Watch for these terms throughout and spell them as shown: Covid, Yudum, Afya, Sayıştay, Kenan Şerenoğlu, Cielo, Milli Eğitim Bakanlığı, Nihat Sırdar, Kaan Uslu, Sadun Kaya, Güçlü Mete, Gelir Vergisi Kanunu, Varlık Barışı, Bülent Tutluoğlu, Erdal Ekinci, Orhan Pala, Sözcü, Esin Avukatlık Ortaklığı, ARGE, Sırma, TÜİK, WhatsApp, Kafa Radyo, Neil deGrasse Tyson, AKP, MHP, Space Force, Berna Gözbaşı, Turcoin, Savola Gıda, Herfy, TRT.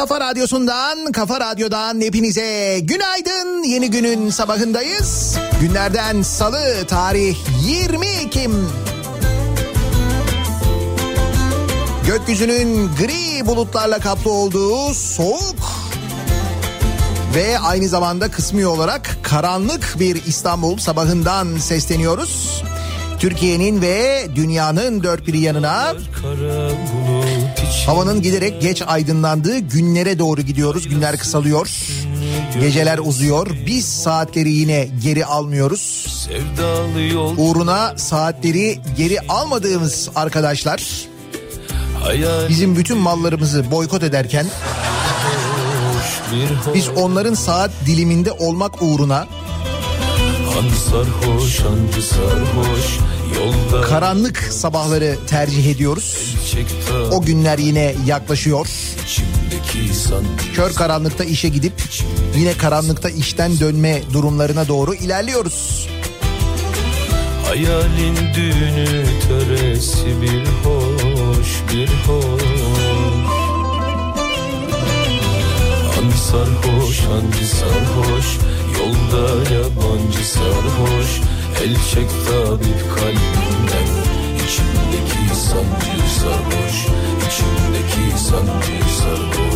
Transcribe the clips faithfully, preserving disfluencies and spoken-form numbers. Kafa Radyosu'ndan, Kafa Radyo'dan hepinize günaydın. Yeni günün sabahındayız. Günlerden Salı, tarih yirmi Ekim. Gökyüzünün gri bulutlarla kaplı olduğu soğuk ve aynı zamanda kısmi olarak karanlık bir İstanbul sabahından sesleniyoruz. Türkiye'nin ve dünyanın dört bir yanına havanın giderek geç aydınlandığı günlere doğru gidiyoruz. Günler kısalıyor, geceler uzuyor. Biz saatleri yine geri almıyoruz. Uğruna saatleri geri almadığımız arkadaşlar bizim bütün mallarımızı boykot ederken biz onların saat diliminde olmak uğruna sarhoş, sarhoş, yolda karanlık sabahları tercih ediyoruz. O günler yine yaklaşıyor. Kör karanlıkta işe gidip yine karanlıkta işten dönme durumlarına doğru ilerliyoruz. Hayalin düğünü töresi bir hoş, bir hoş. Hangi sarhoş, hangi sarhoş, yolda yabancı sarhoş. El çek tabip kalbimden, içimdeki sancı sarhoş, içimdeki sancı sarhoş.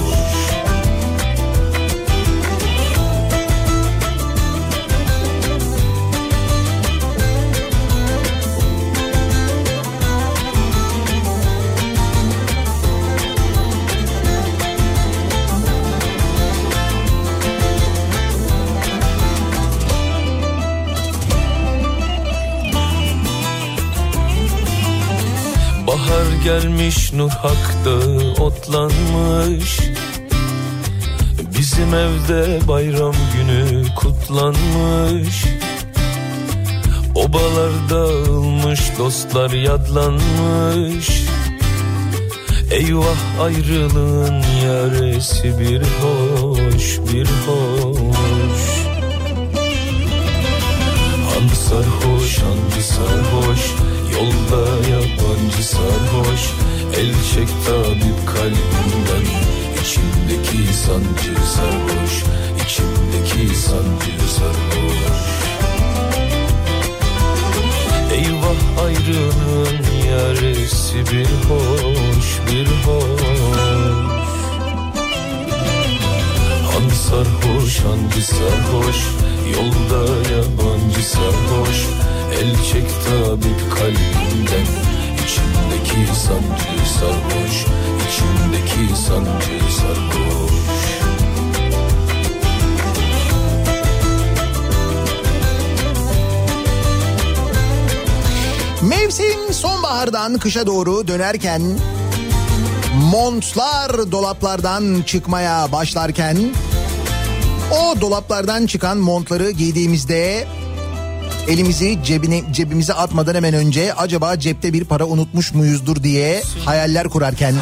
Bahar gelmiş, nur hakta otlanmış. Bizim evde bayram günü kutlanmış. Obalar dağılmış, dostlar yadlanmış. Eyvah ayrılığın yaresi bir hoş, bir hoş. Hangi sarhoş, hangi sarhoş, yolda yabancı sarhoş. El çek tabip kalbimden, içimdeki sancı sarhoş, içimdeki sancı sarhoş. Eyvah ayrılığın yaresi bir hoş, bir hoş. Hangi sarhoş, hangi sarhoş, yolda yabancı sarhoş. El çek tabip kalbimden, içimdeki sancı sarhoş, içimdeki sancı sarhoş. Mevsim sonbahardan kışa doğru dönerken, montlar dolaplardan çıkmaya başlarken, o dolaplardan çıkan montları giydiğimizde elimizi cebine, cebimize atmadan hemen önce acaba cepte bir para unutmuş muyuzdur diye hayaller kurarken,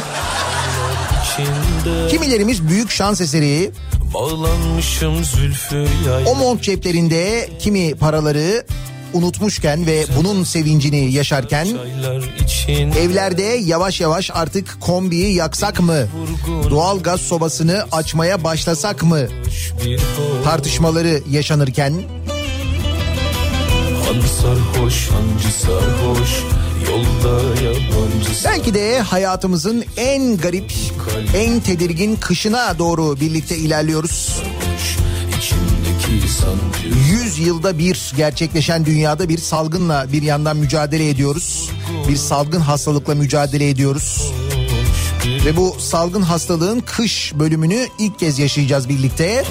kimilerimiz büyük şans eseri o mont ceplerinde kimi paraları unutmuşken ve bunun sevincini yaşarken, evlerde yavaş yavaş artık kombiyi yaksak mı, doğal gaz sobasını açmaya başlasak mı tartışmaları yaşanırken, sarhoş, hangi sarhoş, yolda yabancı sarhoş. Belki de hayatımızın en garip, en tedirgin kışına doğru birlikte ilerliyoruz. Yüz yılda bir gerçekleşen dünyada bir salgınla bir yandan mücadele ediyoruz. Bir salgın hastalıkla mücadele ediyoruz. Ve bu salgın hastalığın kış bölümünü ilk kez yaşayacağız birlikte.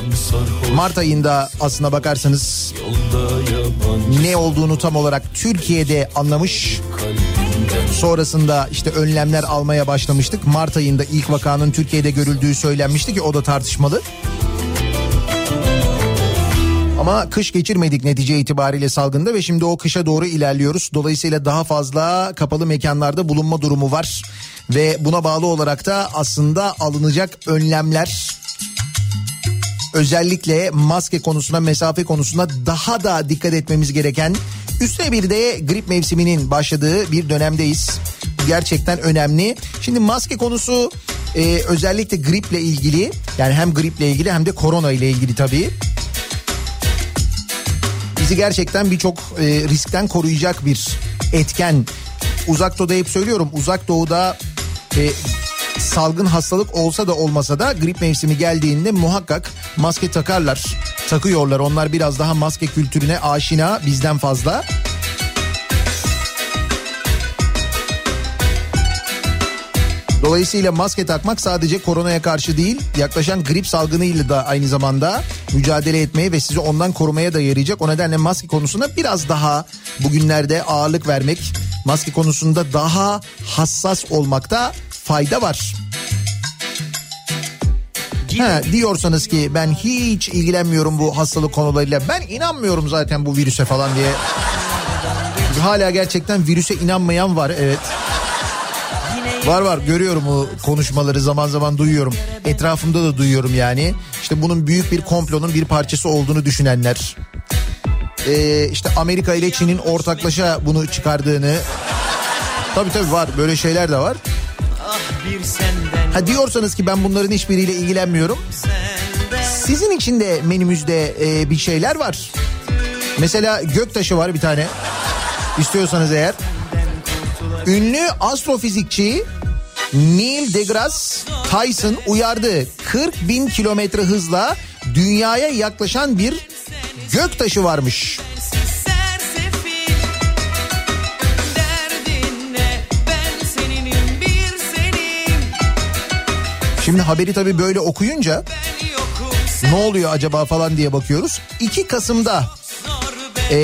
Mart ayında aslına bakarsanız ne olduğunu tam olarak Türkiye'de anlamış. Sonrasında işte önlemler almaya başlamıştık. Mart ayında ilk vakanın Türkiye'de görüldüğü söylenmişti ki o da tartışmalı. Ama kış geçirmedik netice itibariyle salgında ve şimdi o kışa doğru ilerliyoruz. Dolayısıyla daha fazla kapalı mekanlarda bulunma durumu var. Ve buna bağlı olarak da aslında alınacak önlemler, özellikle maske konusuna, mesafe konusuna daha da dikkat etmemiz gereken, üstüne bir de grip mevsiminin başladığı bir dönemdeyiz. Gerçekten önemli. Şimdi maske konusu e, özellikle griple ilgili, yani hem griple ilgili hem de korona ile ilgili tabii bizi gerçekten birçok e, riskten koruyacak bir etken. Uzak Doğu'da hep söylüyorum, Uzak Doğu'da e, salgın hastalık olsa da olmasa da grip mevsimi geldiğinde muhakkak maske takarlar, takıyorlar. Onlar biraz daha maske kültürüne aşina bizden fazla. Dolayısıyla maske takmak sadece koronaya karşı değil, yaklaşan grip salgınıyla da aynı zamanda mücadele etmeye ve sizi ondan korumaya da yarayacak. O nedenle maske konusuna biraz daha bugünlerde ağırlık vermek, maske konusunda daha hassas olmakta fayda var. Ha, diyorsanız ki ben hiç ilgilenmiyorum bu hastalık konularıyla, ben inanmıyorum zaten bu virüse falan diye. Hala gerçekten virüse inanmayan var, evet. Var var, görüyorum o konuşmaları, zaman zaman duyuyorum. Etrafımda da duyuyorum yani. İşte bunun büyük bir komplonun bir parçası olduğunu düşünenler. Ee, işte Amerika ile Çin'in ortaklaşa bunu çıkardığını. Tabii tabii var, böyle şeyler de var. Ha, diyorsanız ki ben bunların hiçbiriyle ilgilenmiyorum. Sizin için de menümüzde e, bir şeyler var. Mesela göktaşı var bir tane. İstiyorsanız eğer. Ünlü astrofizikçi Neil deGrasse Tyson uyardı. kırk bin kilometre hızla dünyaya yaklaşan bir göktaşı varmış. Şimdi haberi tabii böyle okuyunca ne oluyor acaba falan diye bakıyoruz. iki Kasım'da e,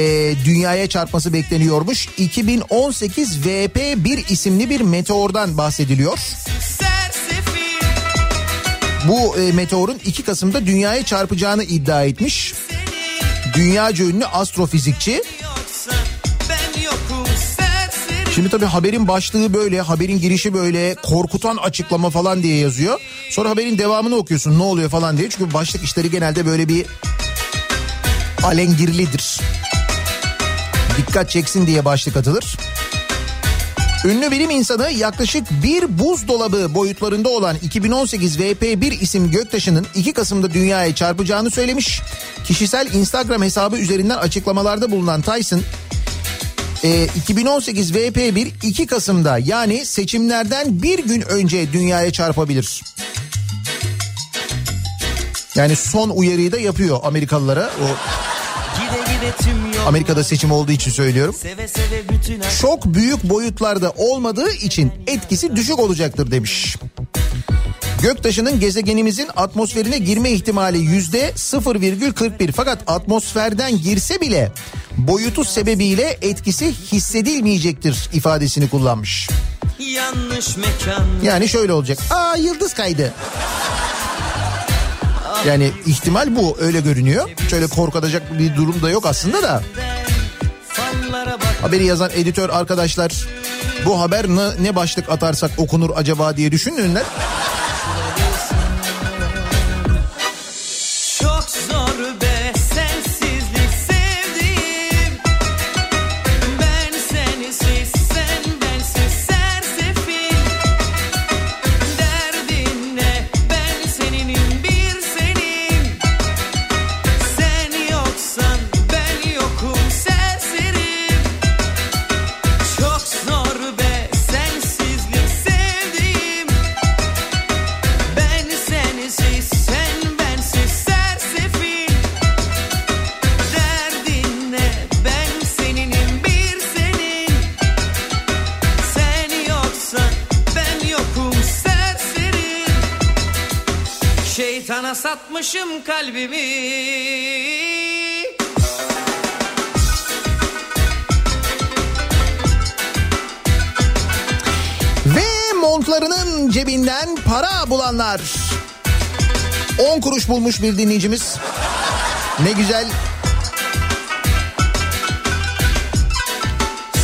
dünyaya çarpması bekleniyormuş. iki bin on sekiz V P bir isimli bir meteordan bahsediliyor. Bu e, meteorun iki Kasım'da dünyaya çarpacağını iddia etmiş dünyaca ünlü astrofizikçi. Şimdi tabii haberin başlığı böyle, haberin girişi böyle, korkutan açıklama falan diye yazıyor. Sonra haberin devamını okuyorsun, ne oluyor falan diye. Çünkü başlık işleri genelde böyle bir alengirlidir. Dikkat çeksin diye başlık atılır. Ünlü bilim insanı yaklaşık bir buzdolabı boyutlarında olan iki bin on sekiz V P bir isim göktaşının iki Kasım'da dünyaya çarpacağını söylemiş. Kişisel Instagram hesabı üzerinden açıklamalarda bulunan Tyson, E, iki bin on sekiz V P bir iki Kasım'da, yani seçimlerden bir gün önce dünyaya çarpabilir. Yani son uyarıyı da yapıyor Amerikalılara. O, Amerika'da seçim olduğu için söylüyorum. Çok büyük boyutlarda olmadığı için etkisi düşük olacaktır demiş. Göktaşının gezegenimizin atmosferine girme ihtimali yüzde sıfır virgül kırk bir, fakat atmosferden girse bile boyutu sebebiyle etkisi hissedilmeyecektir ifadesini kullanmış. Yanlış mekan. Yani şöyle olacak. Aa, yıldız kaydı. Yani ihtimal bu, öyle görünüyor. Şöyle korkutacak bir durum da yok aslında da. Haberi yazan editör arkadaşlar, bu haber ne başlık atarsak okunur acaba diye düşününler. Satmışım kalbimi. Ve montlarının cebinden para bulanlar. on kuruş bulmuş bir dinleyicimiz. Ne güzel.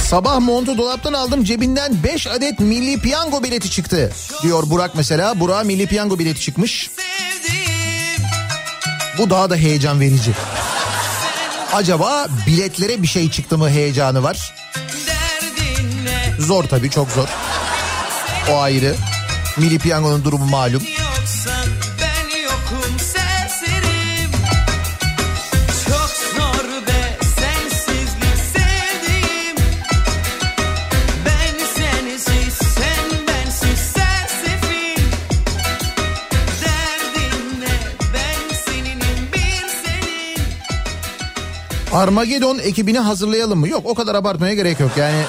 Sabah montu dolaptan aldım, cebinden beş adet milli piyango bileti çıktı diyor Burak mesela. Burak'a milli piyango bileti çıkmış. Bu daha da heyecan verici. Acaba biletlere bir şey çıktı mı heyecanı var. Zor tabii, çok zor. O ayrı. Milli Piyango'nun durumu malum. Armageddon ekibini hazırlayalım mı? Yok, o kadar abartmaya gerek yok yani.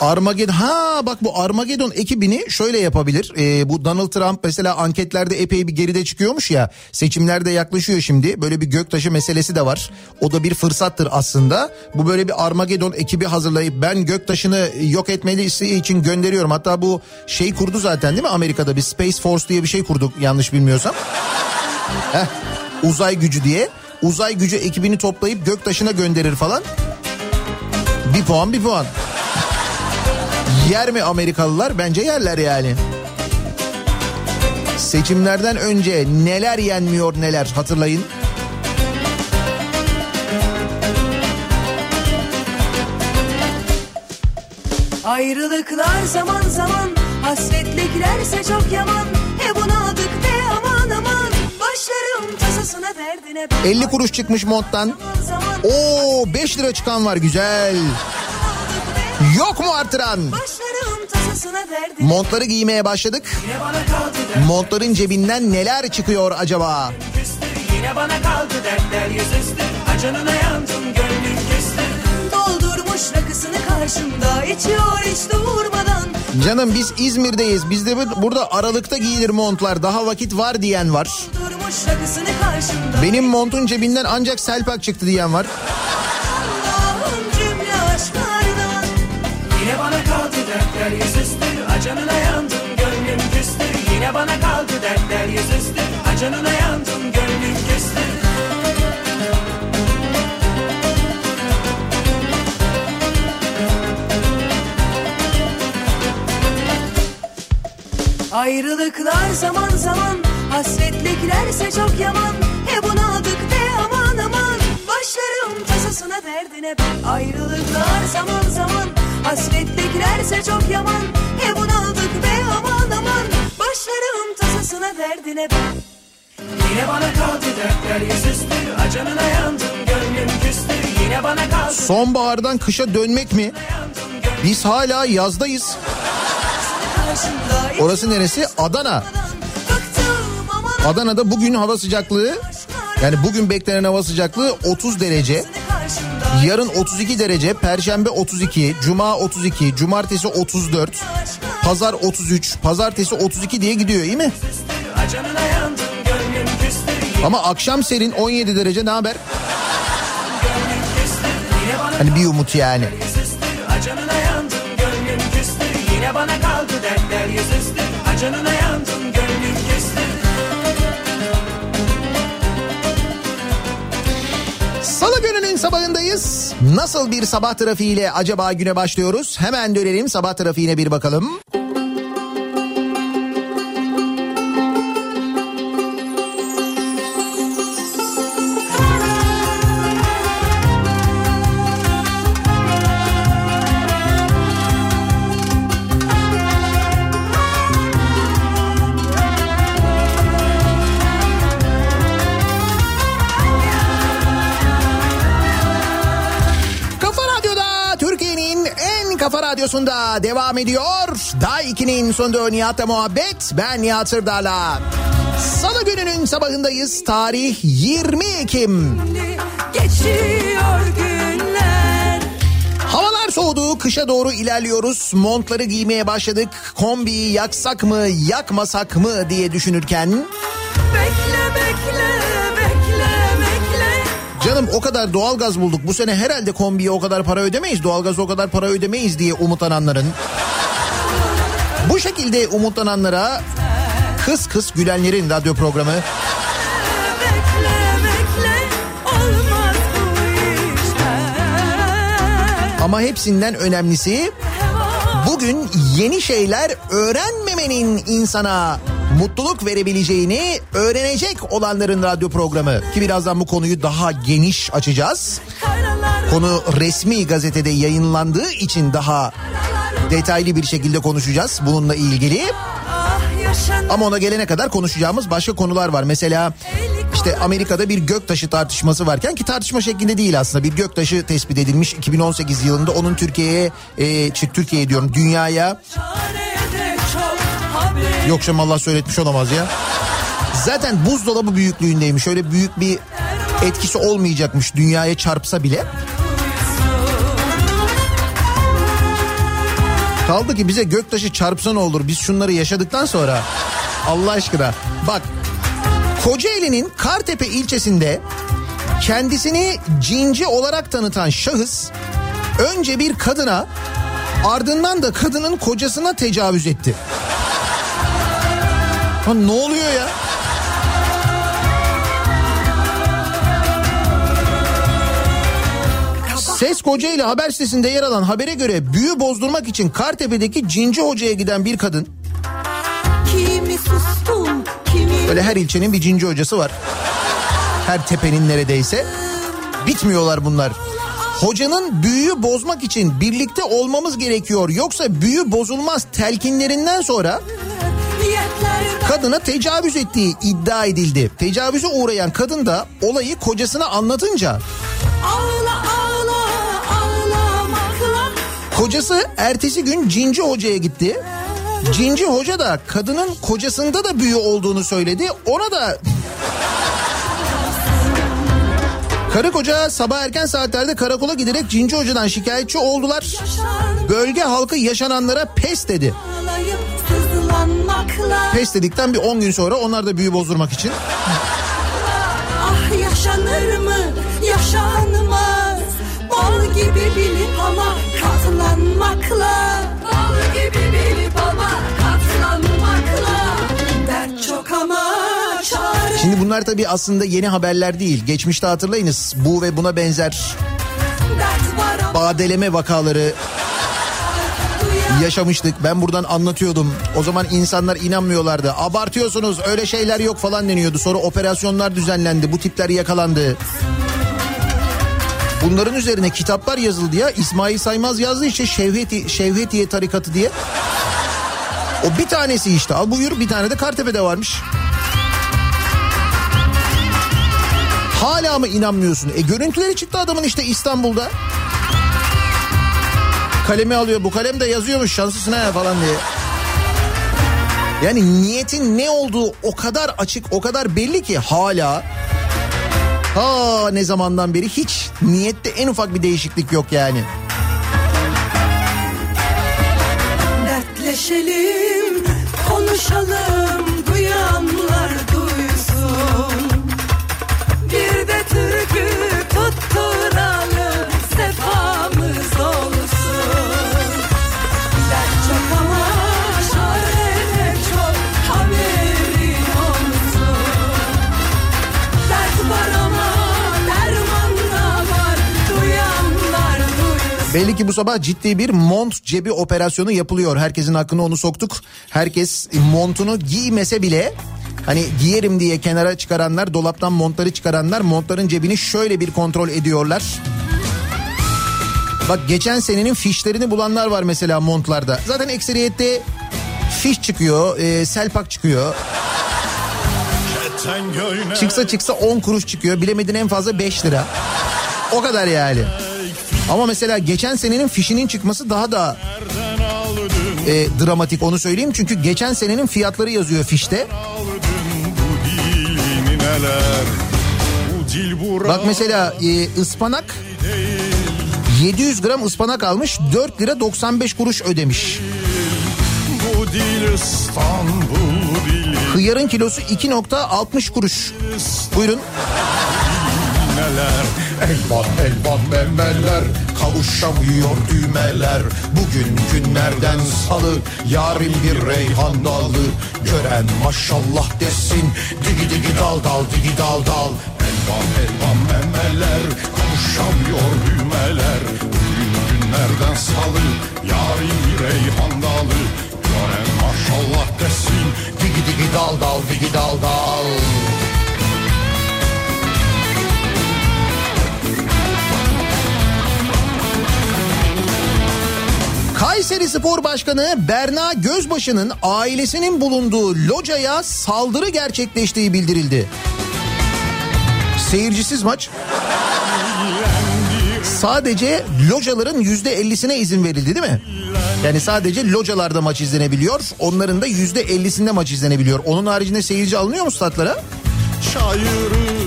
Armageddon, ha bak bu Armageddon ekibini şöyle yapabilir. Ee, bu Donald Trump mesela anketlerde epey bir geride çıkıyormuş ya. Seçimlerde yaklaşıyor şimdi. Böyle bir göktaşı meselesi de var. O da bir fırsattır aslında. Bu böyle bir Armageddon ekibi hazırlayıp ben göktaşını yok etmelisi için gönderiyorum. Hatta bu şey kurdu zaten değil mi Amerika'da? Bir Space Force diye bir şey kurduk yanlış bilmiyorsam. Heh, uzay gücü diye. Uzay gücü ekibini toplayıp göktaşına gönderir falan. Bir puan bir puan. Yer mi Amerikalılar? Bence yerler yani. Seçimlerden önce neler yenmiyor neler, hatırlayın. Ayrılıklar zaman zaman, hasretliklerse çok yaman. E bunadık be aman aman, başlarım tasasına derdine. elli kuruş çıkmış monttan. Oo, beş lira çıkan var, güzel. Yok mu artıran? Montları giymeye başladık. Montların cebinden neler çıkıyor acaba? Yine bana kaldı dertler yüzüstü. Acınına yandım gönlüm küstü. Doldurmuş rakısını karşımda, içiyor hiç durmadan. Canım biz İzmir'deyiz. Bizde burada Aralık'ta giyilir montlar. Daha vakit var diyen var. Benim montun cebinden ancak selpak çıktı diyen var. Yüzüstü, acanına yandım gönlüm küstü. Yine bana kaldı dertler yüzüstü. Acanına yandım gönlüm küstü. Ayrılıklar zaman zaman, hasretliklerse çok yaman. E bunadık be aman aman, başlarım tasasına derdine ben. Ayrılıklar zaman zaman, hasretle girerse çok yaman. E bunaldık be aman aman, başlarım tasasına derdine ben. Yine bana kaldı dertler yüzüstü. Acanına yandım gönlüm küstü. Yine bana kaldı. Sonbahardan kışa dönmek mi? Biz hala yazdayız. Orası neresi? Adana. Adana'da bugün hava sıcaklığı, yani bugün beklenen hava sıcaklığı otuz derece. Yarın otuz iki derece, Perşembe otuz iki, Cuma otuz iki, Cumartesi otuz dört, Pazar otuz üç, Pazartesi otuz iki diye gidiyor, iyi mi? Ama akşam serin, on yedi derece, ne haber? Hani bir umut yani. Salı gününün sabahındayız. Nasıl bir sabah trafiğiyle acaba güne başlıyoruz? Hemen dönelim sabah trafiğine bir bakalım. Radyosunda devam ediyor. Day iki'nin sonunda Nihat'la Muhabbet. Ben Nihat Sırdar'la. Salı gününün sabahındayız. Tarih yirmi Ekim. Geçiyor günler. Havalar soğudu. Kışa doğru ilerliyoruz. Montları giymeye başladık. Kombiyi yaksak mı, yakmasak mı diye düşünürken. Bekle, bekle, bekle, bekle. Canım o kadar doğalgaz bulduk. Bu sene herhalde kombiye o kadar para ödemeyiz. Doğalgaz o kadar para ödemeyiz diye umutlananların. Bu şekilde umutlananlara kıs kıs gülenlerin radyo programı. Bekle, bekle, olmaz bu işler. Ama hepsinden önemlisi bugün yeni şeyler öğrenmemenin insana mutluluk verebileceğini öğrenecek olanların radyo programı. Ki birazdan bu konuyu daha geniş açacağız. Konu resmi gazetede yayınlandığı için daha detaylı bir şekilde konuşacağız bununla ilgili. Ama ona gelene kadar konuşacağımız başka konular var. Mesela işte Amerika'da bir göktaşı tartışması varken, ki tartışma şeklinde değil aslında, bir göktaşı tespit edilmiş iki bin on sekiz yılında, onun Türkiye'ye e, Türkiye'ye diyorum dünyaya, yok canım Allah söyletmiş olamaz ya. Zaten buzdolabı büyüklüğündeymiş, öyle büyük bir etkisi olmayacakmış dünyaya çarpsa bile. Kaldı ki bize göktaşı çarpsa ne olur, biz şunları yaşadıktan sonra Allah aşkına. Bak, Kocaeli'nin Kartepe ilçesinde kendisini cinci olarak tanıtan şahıs önce bir kadına, ardından da kadının kocasına tecavüz etti. Ha, ne oluyor ya? Ses Kocaeli haber sitesinde yer alan habere göre büyü bozdurmak için Kartepe'deki Cinci Hoca'ya giden bir kadın. Kimi sustum, kimi... Böyle her ilçenin bir Cinci Hocası var. Her tepenin neredeyse. Bitmiyorlar bunlar. Hocanın büyüyü bozmak için birlikte olmamız gerekiyor, yoksa büyü bozulmaz telkinlerinden sonra kadına tecavüz ettiği iddia edildi. Tecavüze uğrayan kadın da olayı kocasına anlatınca... Kocası ertesi gün Cinci Hoca'ya gitti. Cinci Hoca da kadının kocasında da büyü olduğunu söyledi. Ona da... Karı koca sabah erken saatlerde karakola giderek Cinci Hoca'dan şikayetçi oldular. Bölge halkı yaşananlara pes dedi. Pes dedikten bir on gün sonra onlar da büyü bozdurmak için... Ah yaşanır mı? Yaşanmaz. Bal gibi bilip ama... Katlanmakla, bal gibi bilip ama katlanmakla, dert çok ama çare. Şimdi bunlar tabii aslında yeni haberler değil. Geçmişte hatırlayınız bu ve buna benzer badeleme vakaları yaşamıştık. Ben buradan anlatıyordum. O zaman insanlar inanmıyorlardı. Abartıyorsunuz, öyle şeyler yok falan deniyordu. Sonra operasyonlar düzenlendi. Bu tipler yakalandı. Bunların üzerine kitaplar yazıldı ya. İsmail Saymaz yazdı işte, Şevheti, Şevhetiye tarikatı diye. O bir tanesi işte. Al buyur, bir tane de Kartepe'de varmış. Hala mı inanmıyorsun? E görüntüleri çıktı adamın işte İstanbul'da. Kalemi alıyor, bu kalem de yazıyormuş şanslısına ya falan diye. Yani niyetin ne olduğu o kadar açık, o kadar belli ki hala... Ha ne zamandan beri hiç niyette en ufak bir değişiklik yok yani. Dertleşelim, konuşalım, duyanlar duysun. Bir de türkü tutturalım, sefamız olsun. Dert çok ama çare de çok, haberin olsun. Dert var ama... Belli ki bu sabah ciddi bir mont cebi operasyonu yapılıyor. Herkesin hakkını onu soktuk. Herkes montunu giymese bile, hani giyerim diye kenara çıkaranlar, dolaptan montları çıkaranlar montların cebini şöyle bir kontrol ediyorlar. Bak geçen senenin fişlerini bulanlar var mesela montlarda. Zaten ekseriyette fiş çıkıyor, e, selpak çıkıyor. Çıksa çıksa on kuruş çıkıyor. Bilemedin en fazla beş lira. O kadar yani. Ama mesela geçen senenin fişinin çıkması daha da e, dramatik, onu söyleyeyim. Çünkü geçen senenin fiyatları yazıyor fişte. Bak mesela e, ıspanak, yedi yüz gram ıspanak almış, dört lira doksan beş kuruş ödemiş. Hıyarın kilosu iki lira altmış kuruş. Buyurun. Elvan elvan memeler, kavuşamıyor düğmeler. Bugün günlerden salı, yarın bir reyhan dalı. Gören maşallah desin, digi digi dal dal digi dal dal. Elvan elvan memeler, kavuşamıyor düğmeler. Bugün günlerden salı, yarın bir reyhan dalı. Gören maşallah desin, digi digi dal dal digi dal dal. Kayseri Spor Başkanı Berna Gözbaşı'nın ailesinin bulunduğu locaya saldırı gerçekleştiği bildirildi. Seyircisiz maç. Sadece locaların yüzde ellisine izin verildi değil mi? Yani sadece localarda maç izlenebiliyor. Onların da yüzde ellisinde maç izlenebiliyor. Onun haricinde seyirci alınıyor mu statlara?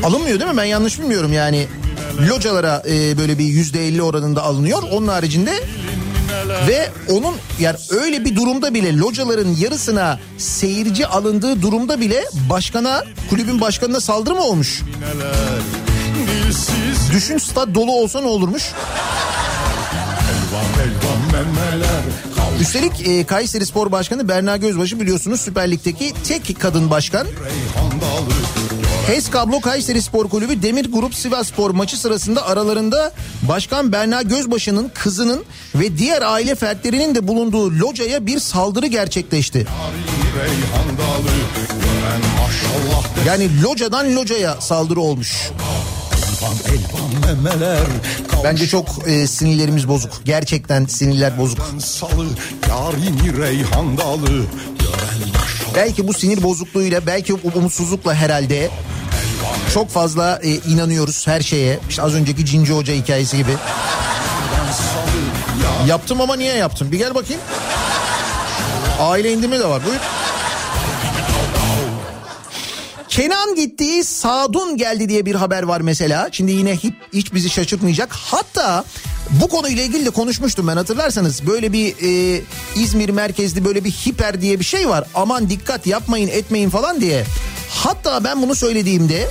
Alınmıyor değil mi? Ben yanlış bilmiyorum yani. Localara e, böyle bir yüzde elli oranında alınıyor. Onun haricinde ve onun yani öyle bir durumda bile locaların yarısına seyirci alındığı durumda bile başkana, kulübün başkanına saldırı mı olmuş? Düşün, stat dolu olsa ne olurmuş? Üstelik e, Kayseri Spor Başkanı Berna Gözbaşı biliyorsunuz Süper Lig'deki tek kadın başkan. H E S Kablo Kayseri Spor Kulübü Demir Grup Sivaspor maçı sırasında aralarında Başkan Berna Gözbaşı'nın kızının ve diğer aile fertlerinin de bulunduğu locaya bir saldırı gerçekleşti. Yani locadan locaya saldırı olmuş. Bence çok e, sinirlerimiz bozuk. Gerçekten sinirler bozuk. Belki bu sinir bozukluğuyla, belki umutsuzlukla herhalde çok fazla e, inanıyoruz her şeye. İşte az önceki Cinci Hoca hikayesi gibi. Yaptım ama niye yaptım? Bir gel bakayım. Aile indirimi de var. Buyur. Kenan gitti, Sadun geldi diye bir haber var mesela. Şimdi yine hiç, hiç bizi şaşırtmayacak. Hatta bu konuyla ilgili de konuşmuştum ben, hatırlarsanız. Böyle bir e, İzmir merkezli böyle bir hiper diye bir şey var. Aman dikkat yapmayın etmeyin falan diye. Hatta ben bunu söylediğimde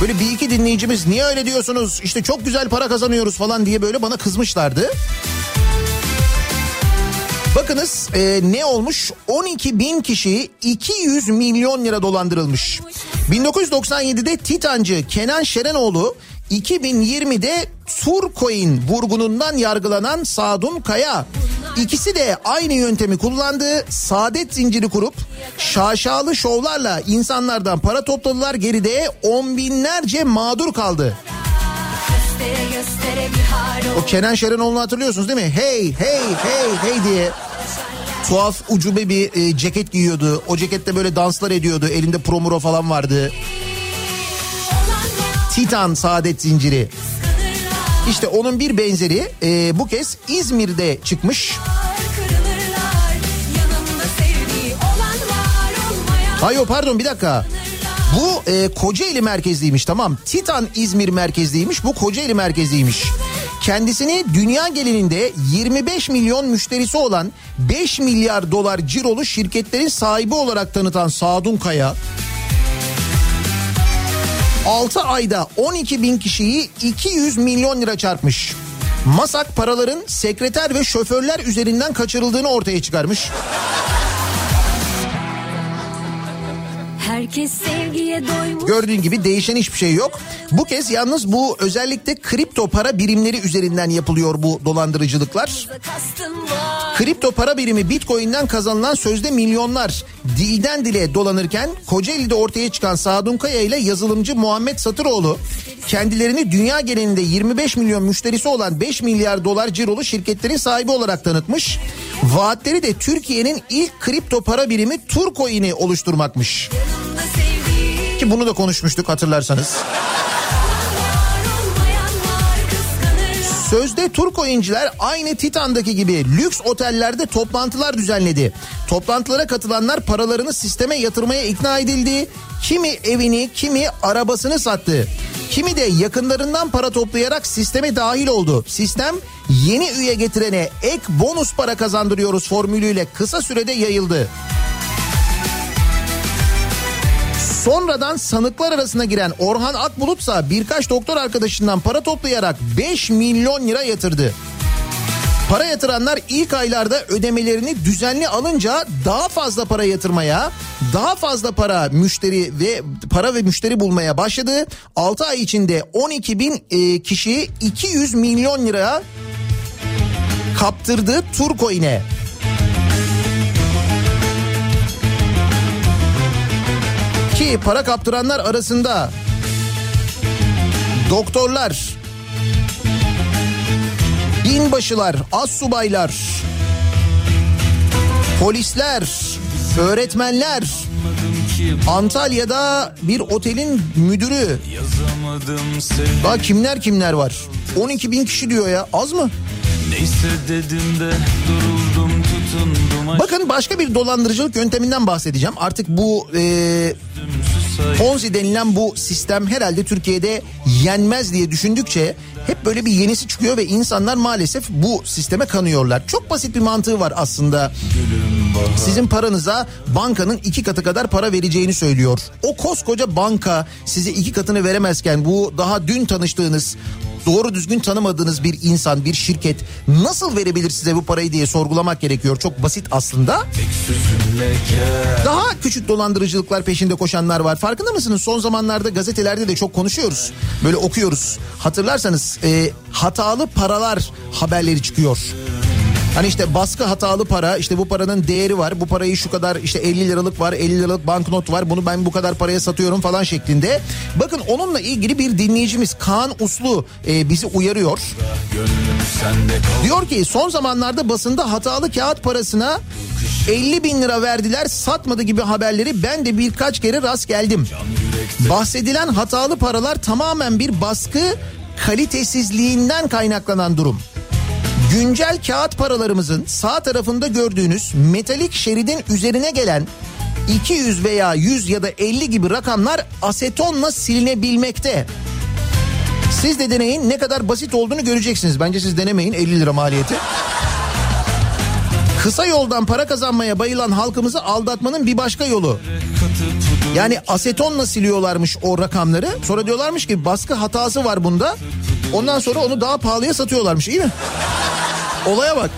böyle bir iki dinleyicimiz niye öyle diyorsunuz? İşte çok güzel para kazanıyoruz falan diye böyle bana kızmışlardı. Bakınız e, ne olmuş? on iki bin kişi iki yüz milyon lira dolandırılmış. bin dokuz yüz doksan yedide Titancı Kenan Şerenoğlu, iki bin yirmide Turcoin vurgunundan yargılanan Sadun Kaya. İkisi de aynı yöntemi kullandı. Saadet zinciri kurup şaşalı şovlarla insanlardan para topladılar. Geride on binlerce mağdur kaldı. O Kenan Şerenoğlu'nu hatırlıyorsunuz değil mi? Hey, hey, hey, hey diye tuhaf ucube bir e, ceket giyiyordu. O cekette böyle danslar ediyordu. Elinde promuro falan vardı. Titan Saadet Zinciri. İşte onun bir benzeri e, bu kez İzmir'de çıkmış. Hayır pardon bir dakika. Bu e, Kocaeli merkezliymiş, tamam. Titan İzmir merkezliymiş, bu Kocaeli merkezliymiş. Kendisini dünya genelinde yirmi beş milyon müşterisi olan beş milyar dolar cirolu şirketlerin sahibi olarak tanıtan Sadun Kaya, altı ayda on iki bin kişiyi iki yüz milyon lira çarpmış. Masak paraların sekreter ve şoförler üzerinden kaçırıldığını ortaya çıkarmış. Gördüğün gibi değişen hiçbir şey yok. Bu kez yalnız bu özellikle kripto para birimleri üzerinden yapılıyor bu dolandırıcılıklar. Kripto para birimi Bitcoin'den kazanılan sözde milyonlar dilden dile dolanırken Kocaeli'de ortaya çıkan Sadun Kaya ile yazılımcı Muhammed Satıroğlu kendilerini dünya genelinde yirmi beş milyon müşterisi olan beş milyar dolar cirolu şirketlerin sahibi olarak tanıtmış. Vaatleri de Türkiye'nin ilk kripto para birimi Turcoin'i oluşturmakmış. Ki bunu da konuşmuştuk hatırlarsanız. Sözde Turcoin'ciler aynı Titan'daki gibi lüks otellerde toplantılar düzenledi. Toplantılara katılanlar paralarını sisteme yatırmaya ikna edildi. Kimi evini, kimi arabasını sattı. Kimi de yakınlarından para toplayarak sisteme dahil oldu. Sistem yeni üye getirene ek bonus para kazandırıyoruz formülüyle kısa sürede yayıldı. Sonradan sanıklar arasına giren Orhan Akbulut'sa birkaç doktor arkadaşından para toplayarak beş milyon lira yatırdı. Para yatıranlar ilk aylarda ödemelerini düzenli alınca daha fazla para yatırmaya, daha fazla para müşteri ve para ve müşteri bulmaya başladı. altı ay içinde on iki bin e, kişiyi iki yüz milyon liraya kaptırdı Turcoin'e. Ki para kaptıranlar arasında doktorlar, binbaşılar, astsubaylar, polisler, öğretmenler, Antalya'da bir otelin müdürü. Daha kimler kimler var? on iki bin kişi diyor ya, az mı? Neyse dedim de duruldum, tutundum. Bakın başka bir dolandırıcılık yönteminden bahsedeceğim. Artık bu e, Ponzi denilen bu sistem herhalde Türkiye'de yenmez diye düşündükçe hep böyle bir yenisi çıkıyor ve insanlar maalesef bu sisteme kanıyorlar. Çok basit bir mantığı var aslında. Sizin paranıza bankanın iki katı kadar para vereceğini söylüyor. O koskoca banka size iki katını veremezken bu daha dün tanıştığınız, doğru düzgün tanımadığınız bir insan, bir şirket nasıl verebilir size bu parayı diye sorgulamak gerekiyor. Çok basit aslında. Daha küçük dolandırıcılıklar peşinde koşanlar var. Farkında mısınız? Son zamanlarda gazetelerde de çok konuşuyoruz. Böyle okuyoruz. Hatırlarsanız e, hatalı paralar haberleri çıkıyor. Hani işte baskı hatalı para, işte bu paranın değeri var, bu parayı şu kadar, işte elli liralık var, elli liralık banknot var, bunu ben bu kadar paraya satıyorum falan şeklinde. Bakın onunla ilgili bir dinleyicimiz Kaan Uslu e, bizi uyarıyor. Diyor ki son zamanlarda basında hatalı kağıt parasına elli bin lira verdiler, satmadı gibi haberleri ben de birkaç kere rast geldim. Bahsedilen hatalı paralar tamamen bir baskı kalitesizliğinden kaynaklanan durum. Güncel kağıt paralarımızın sağ tarafında gördüğünüz metalik şeridin üzerine gelen iki yüz veya yüz ya da elli gibi rakamlar asetonla silinebilmekte. Siz de deneyin, ne kadar basit olduğunu göreceksiniz. Bence siz denemeyin, elli lira maliyeti. Kısa yoldan para kazanmaya bayılan halkımızı aldatmanın bir başka yolu. Yani asetonla siliyorlarmış o rakamları. Sonra diyorlarmış ki baskı hatası var bunda. Ondan sonra onu daha pahalıya satıyorlarmış, iyi mi? Olaya bak.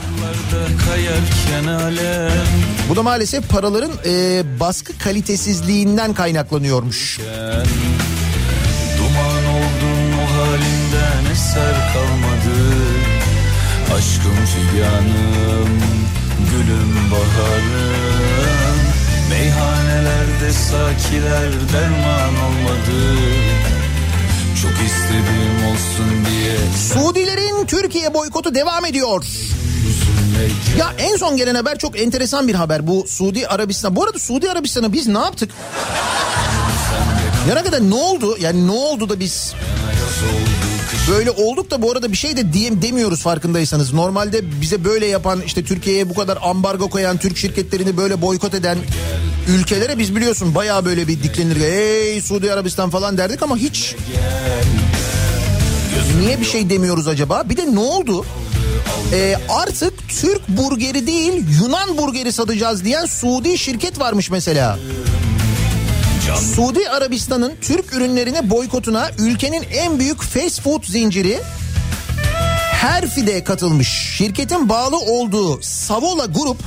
Bu da maalesef paraların e, baskı kalitesizliğinden kaynaklanıyormuş. Duman oldun o halinden, eser kalmadı. Aşkım figanım, gülüm baharım. Meyhanelerde sakiler derman olmadı. Çok istediğim olsun diye. Suudilerin Türkiye boykotu devam ediyor. Ya en son gelen haber çok enteresan bir haber. Bu Suudi Arabistan. Bu arada Suudi Arabistan'a biz ne yaptık? Yana kadar ne oldu? Yani ne oldu da biz böyle olduk da bu arada bir şey de diyem demiyoruz farkındaysanız. Normalde bize böyle yapan, işte Türkiye'ye bu kadar ambargo koyan, Türk şirketlerini böyle boykot eden ülkelere biz biliyorsun bayağı böyle bir diklenir. Ey Suudi Arabistan falan derdik ama hiç. Niye bir şey demiyoruz acaba? Bir de ne oldu? Ee, artık Türk burgeri değil Yunan burgeri satacağız diyen Suudi şirket varmış mesela. Suudi Arabistan'ın Türk ürünlerine boykotuna ülkenin en büyük fast food zinciri Herfy de katılmış. Şirketin bağlı olduğu Savola Grup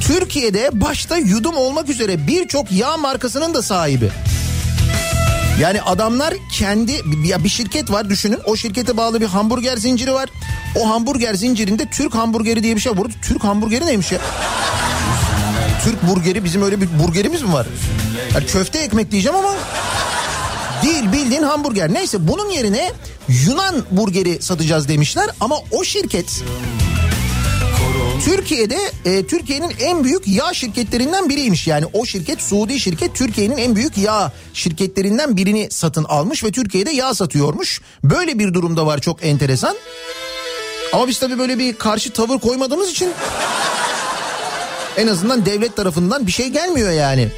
Türkiye'de başta Yudum olmak üzere birçok yağ markasının da sahibi. Yani adamlar kendi, ya bir şirket var düşünün, o şirkete bağlı bir hamburger zinciri var. O hamburger zincirinde Türk hamburgeri diye bir şey var. Burada Türk hamburgeri neymiş ya? Türk burgeri, bizim öyle bir burgerimiz mi var? Yani köfte ekmek diyeceğim ama değil, bildiğin hamburger. Neyse bunun yerine Yunan burgeri satacağız demişler ama o şirket Türkiye'de e, Türkiye'nin en büyük yağ şirketlerinden biriymiş. Yani o şirket, Suudi şirket, Türkiye'nin en büyük yağ şirketlerinden birini satın almış ve Türkiye'de yağ satıyormuş. Böyle bir durumda var, çok enteresan. Ama biz tabii böyle bir karşı tavır koymadığımız için en azından devlet tarafından bir şey gelmiyor yani.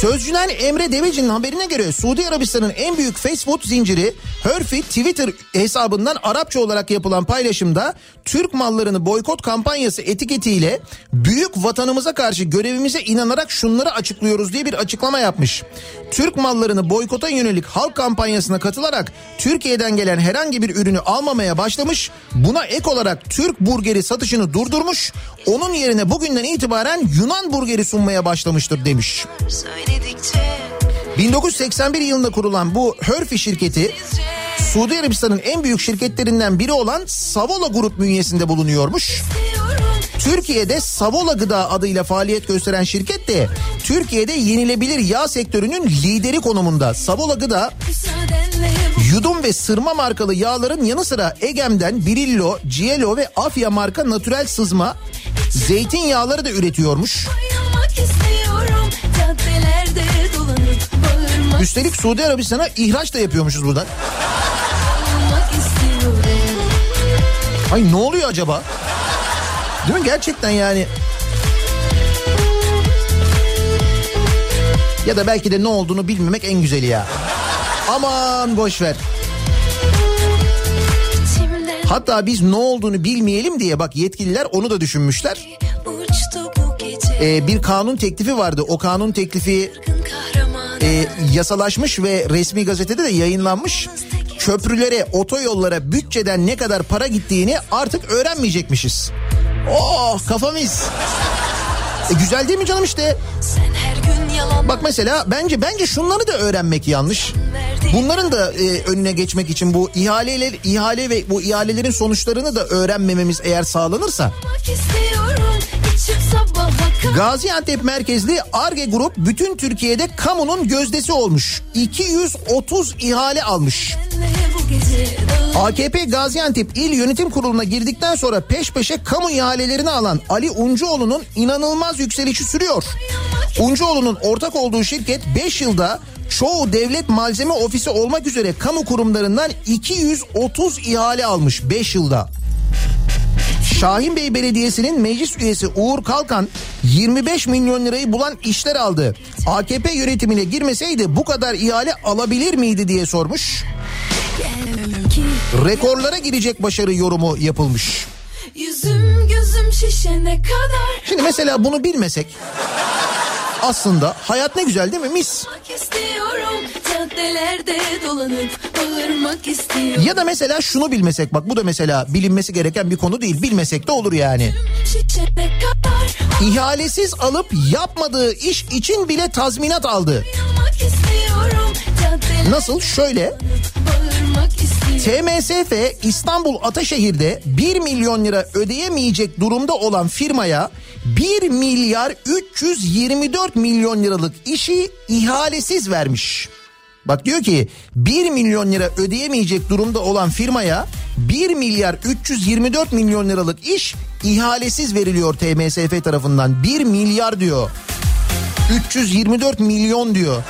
Sözcüden Emre Deveci'nin haberine göre Suudi Arabistan'ın en büyük fast food zinciri Herfy Twitter hesabından Arapça olarak yapılan paylaşımda Türk mallarını boykot kampanyası etiketiyle büyük vatanımıza karşı görevimize inanarak şunları açıklıyoruz diye bir açıklama yapmış. Türk mallarını boykota yönelik halk kampanyasına katılarak Türkiye'den gelen herhangi bir ürünü almamaya başlamış. Buna ek olarak Türk burgeri satışını durdurmuş. Onun yerine bugünden itibaren Yunan burgeri sunmaya başlamıştır demiş. bin dokuz yüz seksen bir yılında kurulan bu Herfy şirketi Suudi Arabistan'ın en büyük şirketlerinden biri olan Savola Grup bünyesinde bulunuyormuş. Türkiye'de Savola Gıda adıyla faaliyet gösteren şirket de Türkiye'de yenilebilir yağ sektörünün lideri konumunda. Savola Gıda, Yudum ve Sırma markalı yağların yanı sıra Egem'den Brillo, Cielo ve Afya marka natürel sızma, zeytinyağları da üretiyormuş. Üstelik Suudi Arabistan'a ihraç da yapıyormuşuz buradan. Ay ne oluyor acaba? Değil mi gerçekten yani? Ya da belki de ne olduğunu bilmemek en güzeli ya. Aman boşver. Hatta biz ne olduğunu bilmeyelim diye bak yetkililer onu da düşünmüşler. Ee, bir kanun teklifi vardı. O kanun teklifi e, yasalaşmış ve resmi gazetede de yayınlanmış. Köprülere, otoyollara bütçeden ne kadar para gittiğini artık öğrenmeyecekmişiz. Oh kafamız. E, güzel değil mi canım işte? Bak mesela bence bence şunları da öğrenmek yanlış. Bunların da e, önüne geçmek için bu ihaleler, ihale ve bu ihalelerin sonuçlarını da öğrenmememiz eğer sağlanırsa. Gaziantep merkezli ARGE Grup bütün Türkiye'de kamunun gözdesi olmuş. iki yüz otuz ihale almış. A K P Gaziantep İl Yönetim Kurulu'na girdikten sonra peş peşe kamu ihalelerini alan Ali Uncuoğlu'nun inanılmaz yükselişi sürüyor. Uncuoğlu'nun ortak olduğu şirket beş yılda çoğu devlet malzeme ofisi olmak üzere kamu kurumlarından iki yüz otuz ihale almış beş yılda. Şahinbey Belediyesi'nin meclis üyesi Uğur Kalkan yirmi beş milyon lirayı bulan işler aldı. A K P yönetimine girmeseydi bu kadar ihale alabilir miydi diye sormuş. Rekorlara girecek başarı yorumu yapılmış. Yüzüm gözüm şişene kadar. Şimdi mesela bunu bilmesek aslında hayat ne güzel değil mi? Mis. Ya da mesela şunu bilmesek, bak bu da mesela bilinmesi gereken bir konu değil, bilmesek de olur yani. İhalesiz alıp yapmadığı iş için bile tazminat aldı. Nasıl? Şöyle. T M S F İstanbul Ataşehir'de bir milyon lira ödeyemeyecek durumda olan firmaya bir milyar üç yüz yirmi dört milyon liralık işi ihalesiz vermiş. Bak diyor ki bir milyon lira ödeyemeyecek durumda olan firmaya bir milyar üç yüz yirmi dört milyon liralık iş ihalesiz veriliyor T M S F tarafından. bir milyar diyor. üç yüz yirmi dört milyon diyor.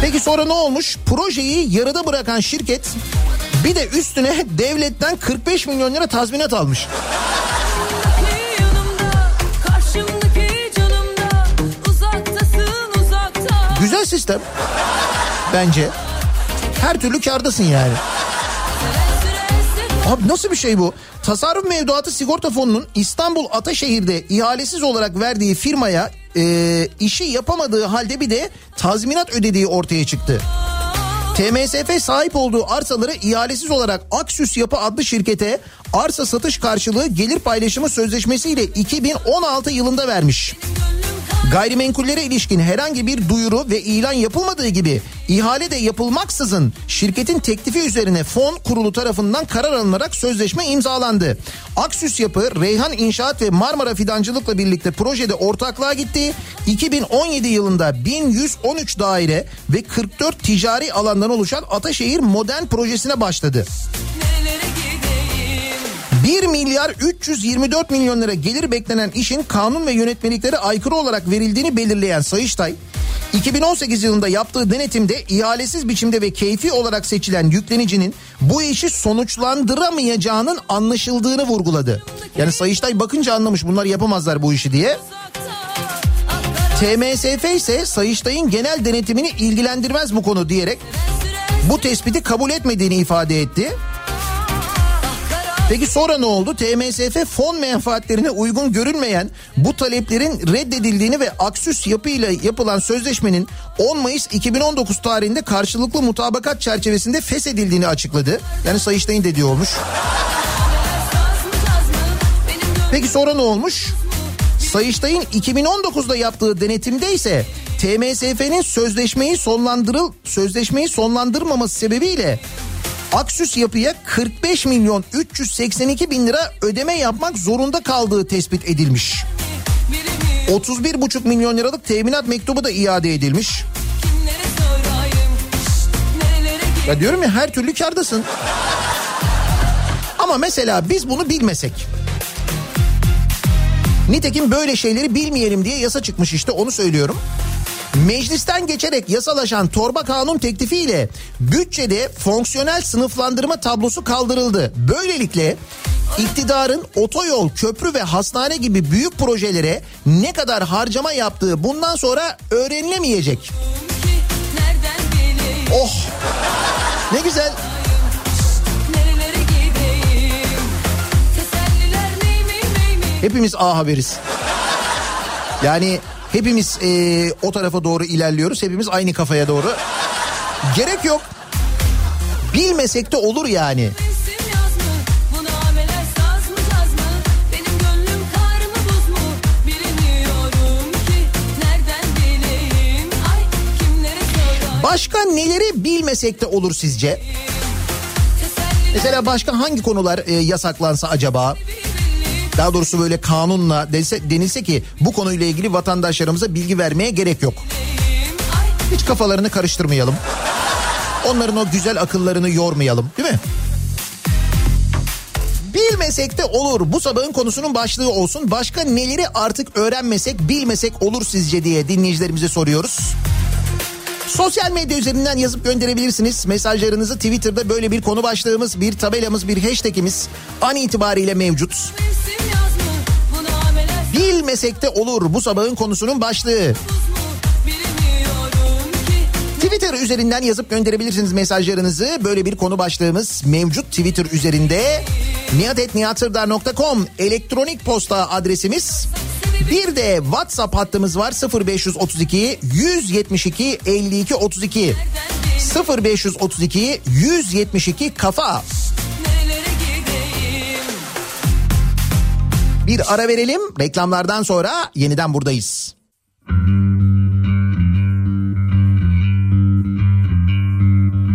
Peki sonra ne olmuş? Projeyi yarıda bırakan şirket bir de üstüne devletten kırk beş milyon lira tazminat almış. Güzel sistem bence. Her türlü kârdasın yani. Abi nasıl bir şey bu? Tasarruf Mevduatı Sigorta Fonu'nun İstanbul Ataşehir'de ihalesiz olarak verdiği firmaya e, işi yapamadığı halde bir de tazminat ödediği ortaya çıktı. T M S F sahip olduğu arsaları ihalesiz olarak Aksüs Yapı adlı şirkete arsa satış karşılığı gelir paylaşımı sözleşmesiyle iki bin on altı yılında vermiş. Gayrimenkullere ilişkin herhangi bir duyuru ve ilan yapılmadığı gibi ihale de yapılmaksızın şirketin teklifi üzerine fon kurulu tarafından karar alınarak sözleşme imzalandı. Aksüs Yapı, Reyhan İnşaat ve Marmara Fidancılık'la birlikte projede ortaklığa gitti. iki bin on yedi yılında bin yüz on üç daire ve kırk dört ticari alandan oluşan Ataşehir Modern Projesi'ne başladı. bir milyar üç yüz yirmi dört milyon lira gelir beklenen işin kanun ve yönetmeliklere aykırı olarak verildiğini belirleyen Sayıştay, iki bin on sekiz yılında yaptığı denetimde ihalesiz biçimde ve keyfi olarak seçilen yüklenicinin bu işi sonuçlandıramayacağının anlaşıldığını vurguladı. Yani Sayıştay bakınca anlamış bunlar yapamazlar bu işi diye. T M S F ise Sayıştay'ın genel denetimini ilgilendirmez bu konu diyerek bu tespiti kabul etmediğini ifade etti. Peki sonra ne oldu? T M S F fon menfaatlerine uygun görülmeyen bu taleplerin reddedildiğini ve Aksüs Yapı ile yapılan sözleşmenin on Mayıs iki bin on dokuz tarihinde karşılıklı mutabakat çerçevesinde feshedildiğini açıkladı. Yani Sayıştay'ın dediği olmuş. Peki sonra ne olmuş? Sayıştay'ın iki bin on dokuzda yaptığı denetimde ise T M S F'nin sözleşmeyi sonlandırıl sözleşmeyi sonlandırmaması sebebiyle Aksüs Yapı'ya kırk beş milyon üç yüz seksen iki bin lira ödeme yapmak zorunda kaldığı tespit edilmiş. otuz bir buçuk milyon liralık teminat mektubu da iade edilmiş. Ya diyorum ya her türlü kârdasın. Ama mesela biz bunu bilmesek. Nitekim böyle şeyleri bilmeyelim diye yasa çıkmış, işte onu söylüyorum. Meclisten geçerek yasalaşan torba kanun teklifiyle bütçede fonksiyonel sınıflandırma tablosu kaldırıldı. Böylelikle iktidarın otoyol, köprü ve hastane gibi büyük projelere ne kadar harcama yaptığı bundan sonra öğrenilemeyecek. Oh! Ne güzel. Hepimiz A Haber'iz. Yani hepimiz e, o tarafa doğru ilerliyoruz. Hepimiz aynı kafaya doğru. Gerek yok. Bilmesek de olur yani. Başka neleri bilmesek de olur sizce? Mesela başka hangi konular e, yasaklansa acaba? Daha doğrusu böyle kanunla denilse, denilse ki bu konuyla ilgili vatandaşlarımıza bilgi vermeye gerek yok. Hiç kafalarını karıştırmayalım. Onların o güzel akıllarını yormayalım, değil mi? Bilmesek de olur. Bu sabahın konusunun başlığı olsun. Başka neleri artık öğrenmesek, bilmesek olur sizce diye dinleyicilerimize soruyoruz. Sosyal medya üzerinden yazıp gönderebilirsiniz. Mesajlarınızı Twitter'da böyle bir konu başlığımız, bir tabelamız, bir hashtagimiz an itibariyle mevcut. Bilmesek de olur bu sabahın konusunun başlığı. Twitter üzerinden yazıp gönderebilirsiniz mesajlarınızı. Böyle bir konu başlığımız mevcut Twitter üzerinde. nihat et nihat ırdar nokta com elektronik posta adresimiz. Bir de WhatsApp hattımız var, sıfır beş otuz iki yüz yetmiş iki elli iki otuz iki sıfır beş otuz iki yüz yetmiş iki kafa. Bir ara verelim, reklamlardan sonra yeniden buradayız.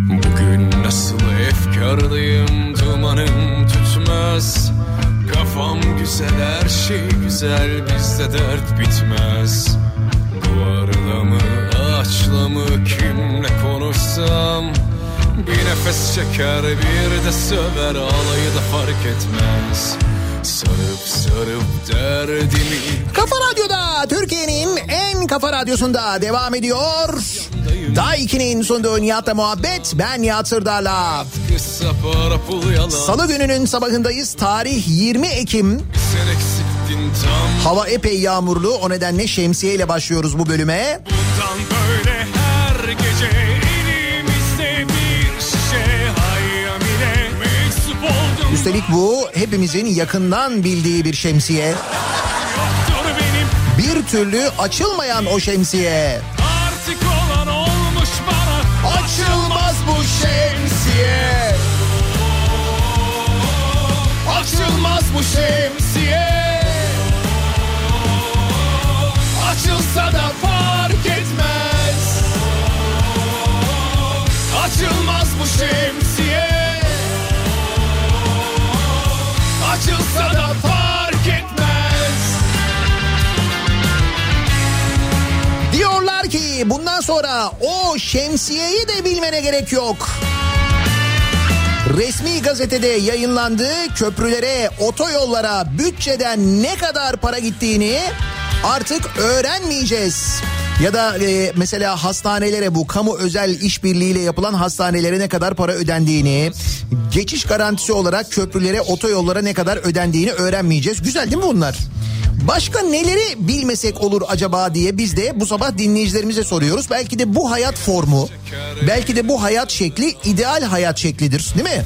Bugün nasıl efkarlıyım, dumanım tutmaz. Kafam güzel, her şey güzel, bizde dert bitmez. Duvarla mı, ağaçla mı, kimle konuşsam bir nefes çeker, bir de söver, alayı da fark etmez. Sarıp sarıp derdimi. Kafa Radyo'da, Türkiye'nin en kafa radyosunda devam ediyor. Daha ikinin sonunda Nihat'la Muhabbet, ben Nihat Sırdar'la. Salı gününün sabahındayız, tarih yirmi Ekim. Hava epey yağmurlu, o nedenle şemsiye ile başlıyoruz bu bölüme. Bundan böyle her gece elimizde bir şişe hayyam ile meczup oldum. Üstelik bu hepimizin yakından bildiği bir şemsiye. Bir türlü açılmayan o şemsiye. Açılmaz bu şemsiye. Açılmaz bu şemsiye. Açılsa da fark etmez. Açılmaz bu şemsiye. Açılsa da fark etmez. Diyorlar ki bundan sonra o şemsiyeyi de bilmene gerek yok. Resmi gazetede yayınlandı, köprülere, otoyollara bütçeden ne kadar para gittiğini artık öğrenmeyeceğiz. Ya da e, mesela hastanelere, bu kamu özel işbirliğiyle yapılan hastanelere ne kadar para ödendiğini, geçiş garantisi olarak köprülere, otoyollara ne kadar ödendiğini öğrenmeyeceğiz. Güzel değil mi bunlar? Başka neleri bilmesek olur acaba diye biz de bu sabah dinleyicilerimize soruyoruz. Belki de bu hayat formu, belki de bu hayat şekli ideal hayat şeklidir, değil mi?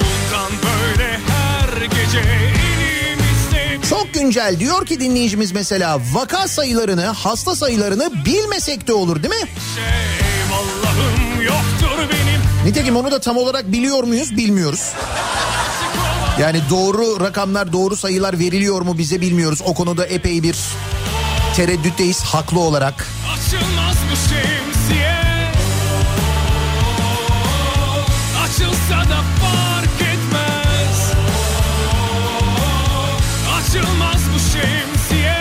Bundan böyle her gece elimizde... Çok güncel diyor ki dinleyicimiz mesela, vaka sayılarını, hasta sayılarını bilmesek de olur, değil mi? Şey, yoktur benim. Nitekim onu da tam olarak biliyor muyuz, bilmiyoruz. Yani doğru rakamlar, doğru sayılar veriliyor mu bize bilmiyoruz. O konuda epey bir tereddütteyiz haklı olarak. Açılmaz bu şemsiye. Açılsa da fark etmez. Açılmaz bu şemsiye.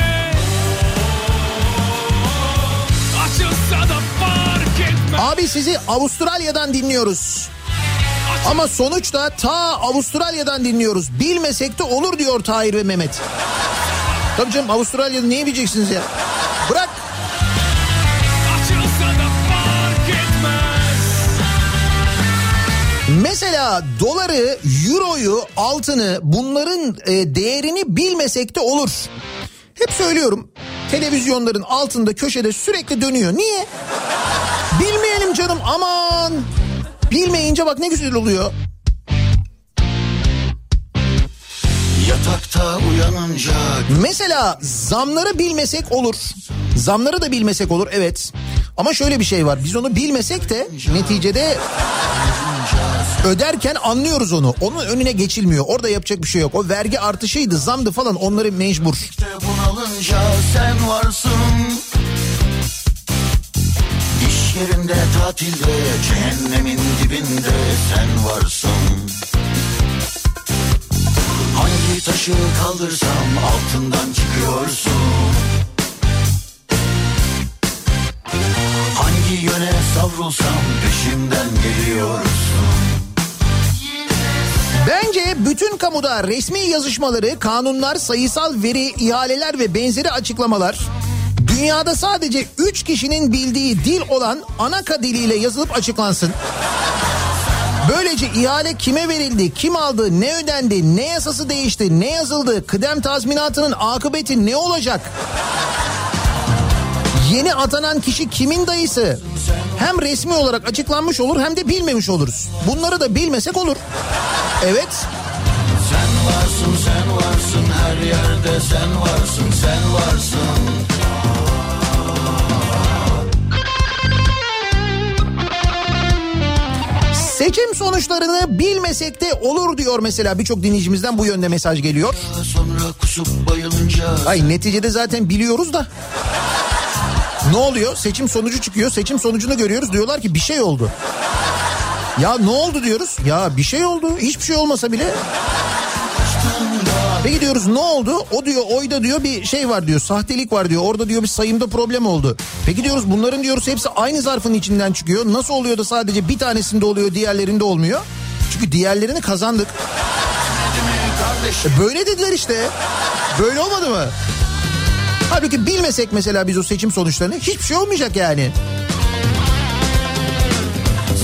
Açılsa da fark etmez. Abi sizi Avustralya'dan dinliyoruz. Ama sonuçta ta Avustralya'dan dinliyoruz. Bilmesek de olur diyor Tahir ve Mehmet. Tabii canım, Avustralya'da ne yemeyeceksiniz ya? Bırak. Mesela doları, euroyu, altını, bunların değerini bilmesek de olur. Hep söylüyorum, televizyonların altında köşede sürekli dönüyor. Niye? Bilmeyelim canım, aman. Bilmeyince bak ne güzel oluyor. Yatakta uyanınca... Mesela zamları bilmesek olur. Zamları da bilmesek olur, evet. Ama şöyle bir şey var, biz onu bilmesek de neticede... Öderken anlıyoruz onu. Onun önüne geçilmiyor. Orada yapacak bir şey yok. O vergi artışıydı, zamdı falan, onları mecbur. İşte bunalınca sen varsın. İş yerinde, tatilde, cehennemin dibinde sen varsın. Hangi taşı kaldırsam altından çıkıyorsun. Hangi yöne savrulsam peşimden geliyorsun. Bence bütün kamuda resmi yazışmaları, kanunlar, sayısal veri, ihaleler ve benzeri açıklamalar dünyada sadece üç kişinin bildiği dil olan Anaka diliyle yazılıp açıklansın. Böylece ihale kime verildi, kim aldı, ne ödendi, ne yasası değişti, ne yazıldı, kıdem tazminatının akıbeti ne olacak? Yeni atanan kişi kimin dayısı? Hem resmi olarak açıklanmış olur hem de bilmemiş oluruz. Bunları da bilmesek olur. Evet. Sen varsın, sen varsın, her yerde sen varsın, sen varsın. Seçim sonuçlarını bilmesek de olur diyor mesela, birçok dinleyicimizden bu yönde mesaj geliyor. Ay neticede zaten biliyoruz da. Ne oluyor? Seçim sonucu çıkıyor. Seçim sonucunu görüyoruz. Diyorlar ki bir şey oldu. Ya ne oldu diyoruz? Ya bir şey oldu. Hiçbir şey olmasa bile. Peki diyoruz ne oldu? O diyor oyda diyor bir şey var diyor. Sahtelik var diyor. Orada diyor bir sayımda problem oldu. Peki diyoruz bunların diyoruz hepsi aynı zarfın içinden çıkıyor. Nasıl oluyor da sadece bir tanesinde oluyor, diğerlerinde olmuyor? Çünkü diğerlerini kazandık. E böyle dediler işte. Böyle olmadı mı? Halbuki bilmesek mesela biz o seçim sonuçlarını hiçbir şey olmayacak yani.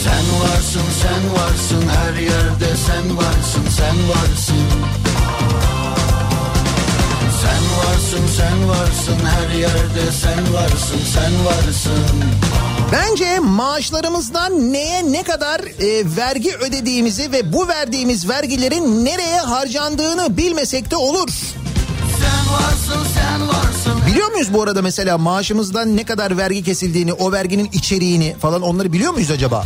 Sen varsın, sen varsın, her yerde sen varsın, sen varsın. Sen varsın, sen varsın, her yerde sen varsın, sen varsın. Bence maaşlarımızdan neye ne kadar e, vergi ödediğimizi ve bu verdiğimiz vergilerin nereye harcandığını bilmesek de olur. Sen varsın, sen varsın. Biliyor muyuz bu arada mesela maaşımızdan ne kadar vergi kesildiğini, o verginin içeriğini falan, onları biliyor muyuz acaba?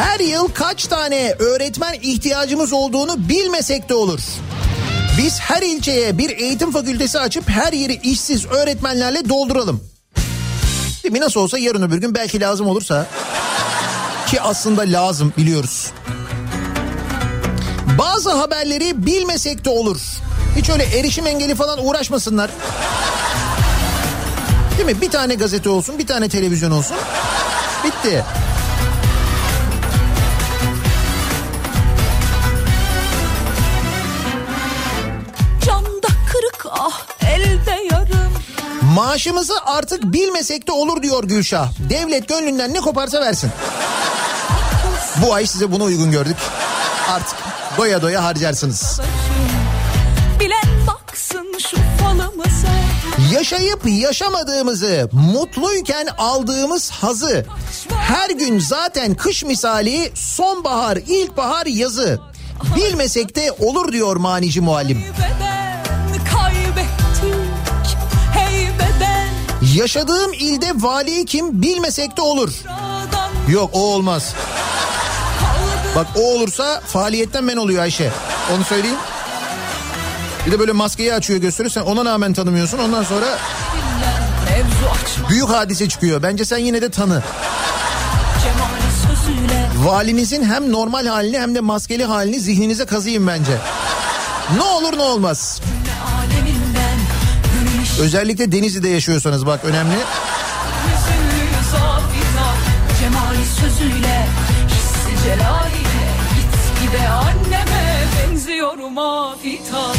Her yıl kaç tane öğretmen ihtiyacımız olduğunu bilmesek de olur. Biz her ilçeye bir eğitim fakültesi açıp her yeri işsiz öğretmenlerle dolduralım. Değil mi? Nasıl olsa yarın öbür gün belki lazım olursa, ki aslında lazım biliyoruz. Bazı haberleri bilmesek de olur. Hiç öyle erişim engeli falan uğraşmasınlar. Değil mi? Bir tane gazete olsun, bir tane televizyon olsun. Bitti. Camda kırık, ah elde yarım. Maaşımızı artık bilmesek de olur diyor Gülşah. Devlet gönlünden ne koparsa versin. Bu ay size bunu uygun gördük. Artık doya doya harcarsınız. Bilen baksın şu falımıza. Yaşayıp yaşamadığımızı, mutluyken aldığımız hazı. Her gün zaten kış misali, sonbahar, ilkbahar, yazı. Bilmesek de olur diyor manici muallim. Yaşadığım ilde valiyi kim bilmesek de olur. Yok, o olmaz. Bak o olursa faaliyetten men oluyor Ayşe. Onu söyleyeyim. Bir de böyle maskeyi açıyor, gösteriyor. Sen ona rağmen tanımıyorsun. Ondan sonra büyük hadise çıkıyor. Bence sen yine de tanı. Valinizin hem normal halini hem de maskeli halini zihninize kazıyın bence. Ne olur ne olmaz. Özellikle Denizli'de yaşıyorsanız bak önemli. sözüyle, hissi celaliyle, gitgide anneme benziyorum afitas.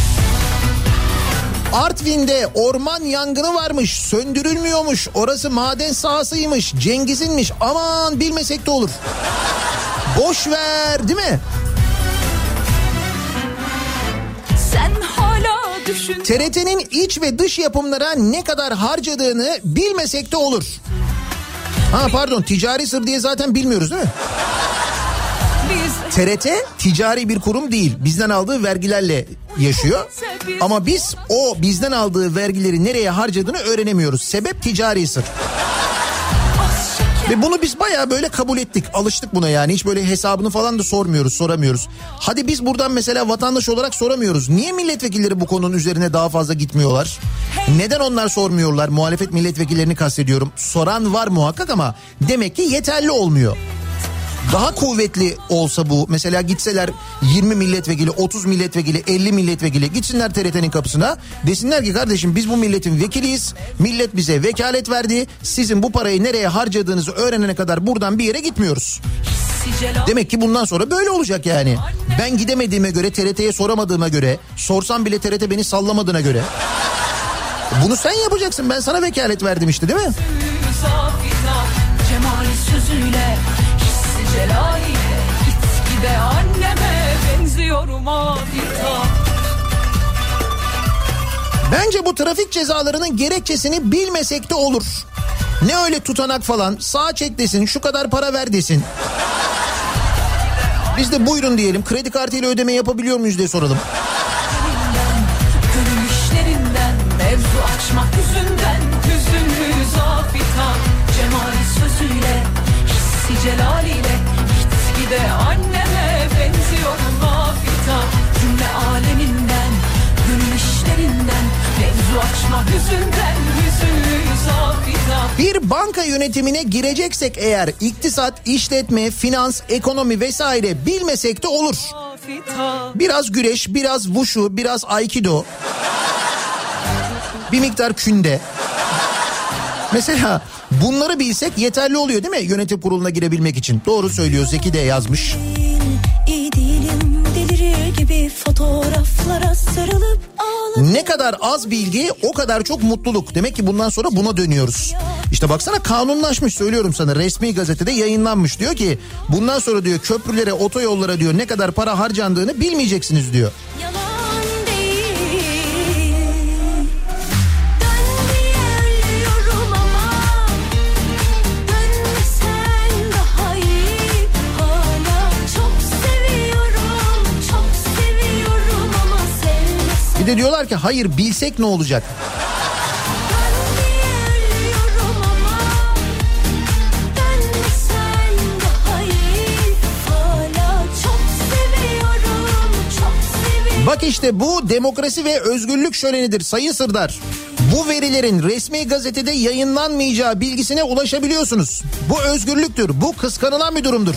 Artvin'de orman yangını varmış, söndürülmüyormuş, orası maden sahasıymış, Cengiz'inmiş, aman bilmesek de olur. Boş ver, değil mi? Sen hala düşün. T R T'nin iç ve dış yapımlara ne kadar harcadığını bilmesek de olur. Ha pardon, ticari sır diye zaten bilmiyoruz değil mi? Biz... T R T ticari bir kurum değil. Bizden aldığı vergilerle yaşıyor. Ama biz o bizden aldığı vergileri nereye harcadığını öğrenemiyoruz. Sebep ticari sır. Ve bunu biz bayağı böyle kabul ettik. Alıştık buna yani. Hiç böyle hesabını falan da sormuyoruz, soramıyoruz. Hadi biz buradan mesela vatandaş olarak soramıyoruz. Niye milletvekilleri bu konunun üzerine daha fazla gitmiyorlar? Neden onlar sormuyorlar? Muhalefet milletvekillerini kastediyorum. Soran var muhakkak ama demek ki yeterli olmuyor. Daha kuvvetli olsa bu. Mesela gitseler yirmi milletvekili, otuz milletvekili, elli milletvekili gitsinler T R T'nin kapısına. Desinler ki kardeşim biz bu milletin vekiliyiz. Millet bize vekalet verdi. Sizin bu parayı nereye harcadığınızı öğrenene kadar buradan bir yere gitmiyoruz. Demek ki bundan sonra böyle olacak yani. Ben gidemediğime göre, T R T'ye soramadığıma göre, sorsam bile T R T beni sallamadığına göre. Bunu sen yapacaksın. Ben sana vekalet verdim işte, değil mi? Celali'ye gitgide anneme benziyorum adeta. Bence bu trafik cezalarının gerekçesini bilmesek de olur. Ne öyle tutanak falan, sağa çek desin, şu kadar para ver desin. Biz de buyurun diyelim, kredi kartıyla ödeme yapabiliyor muyuz diye soralım. Gönül işlerinden, mevzu açmak yüzünden, hüzünlü zafita, cemali sözüyle, hissi celaliyle. De anneme benziyorum afita, cümle aleminden, gönül işlerinden, mevzu açma hüzünden, hüzünlüyüz afita. Bir banka yönetimine gireceksek eğer, iktisat, işletme, finans, ekonomi vesaire bilmesek de olur. Biraz güreş, biraz wushu, biraz aikido, bir miktar künde. Mesela bunları bilsek yeterli oluyor değil mi yönetim kuruluna girebilmek için? Doğru söylüyor, Zeki de yazmış. Ne kadar az bilgi o kadar çok mutluluk. Demek ki bundan sonra buna dönüyoruz. İşte baksana, kanunlaşmış, söylüyorum sana, resmi gazetede yayınlanmış. Diyor ki bundan sonra diyor köprülere, otoyollara diyor ne kadar para harcandığını bilmeyeceksiniz diyor. Bir de diyorlar ki hayır bilsek ne olacak? Bak işte bu demokrasi ve özgürlük şölenidir Sayın Sırdar. Bu verilerin resmi gazetede yayınlanmayacağı bilgisine ulaşabiliyorsunuz. Bu özgürlüktür, bu kıskanılan bir durumdur.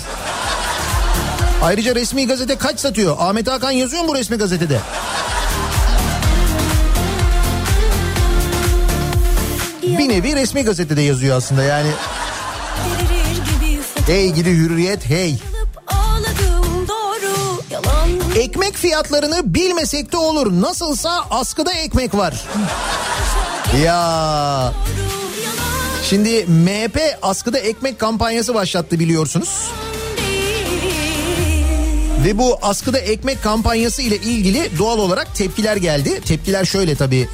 Ayrıca resmi gazete kaç satıyor? Ahmet Hakan yazıyor mu bu resmi gazetede? Bir nevi resmi gazetede yazıyor aslında yani. Hey gidi hürriyet hey. Ekmek fiyatlarını bilmesek de olur. Nasılsa askıda ekmek var. Ya. Şimdi M H P askıda ekmek kampanyası başlattı biliyorsunuz. Ve bu askıda ekmek kampanyası ile ilgili doğal olarak tepkiler geldi. Tepkiler şöyle tabii.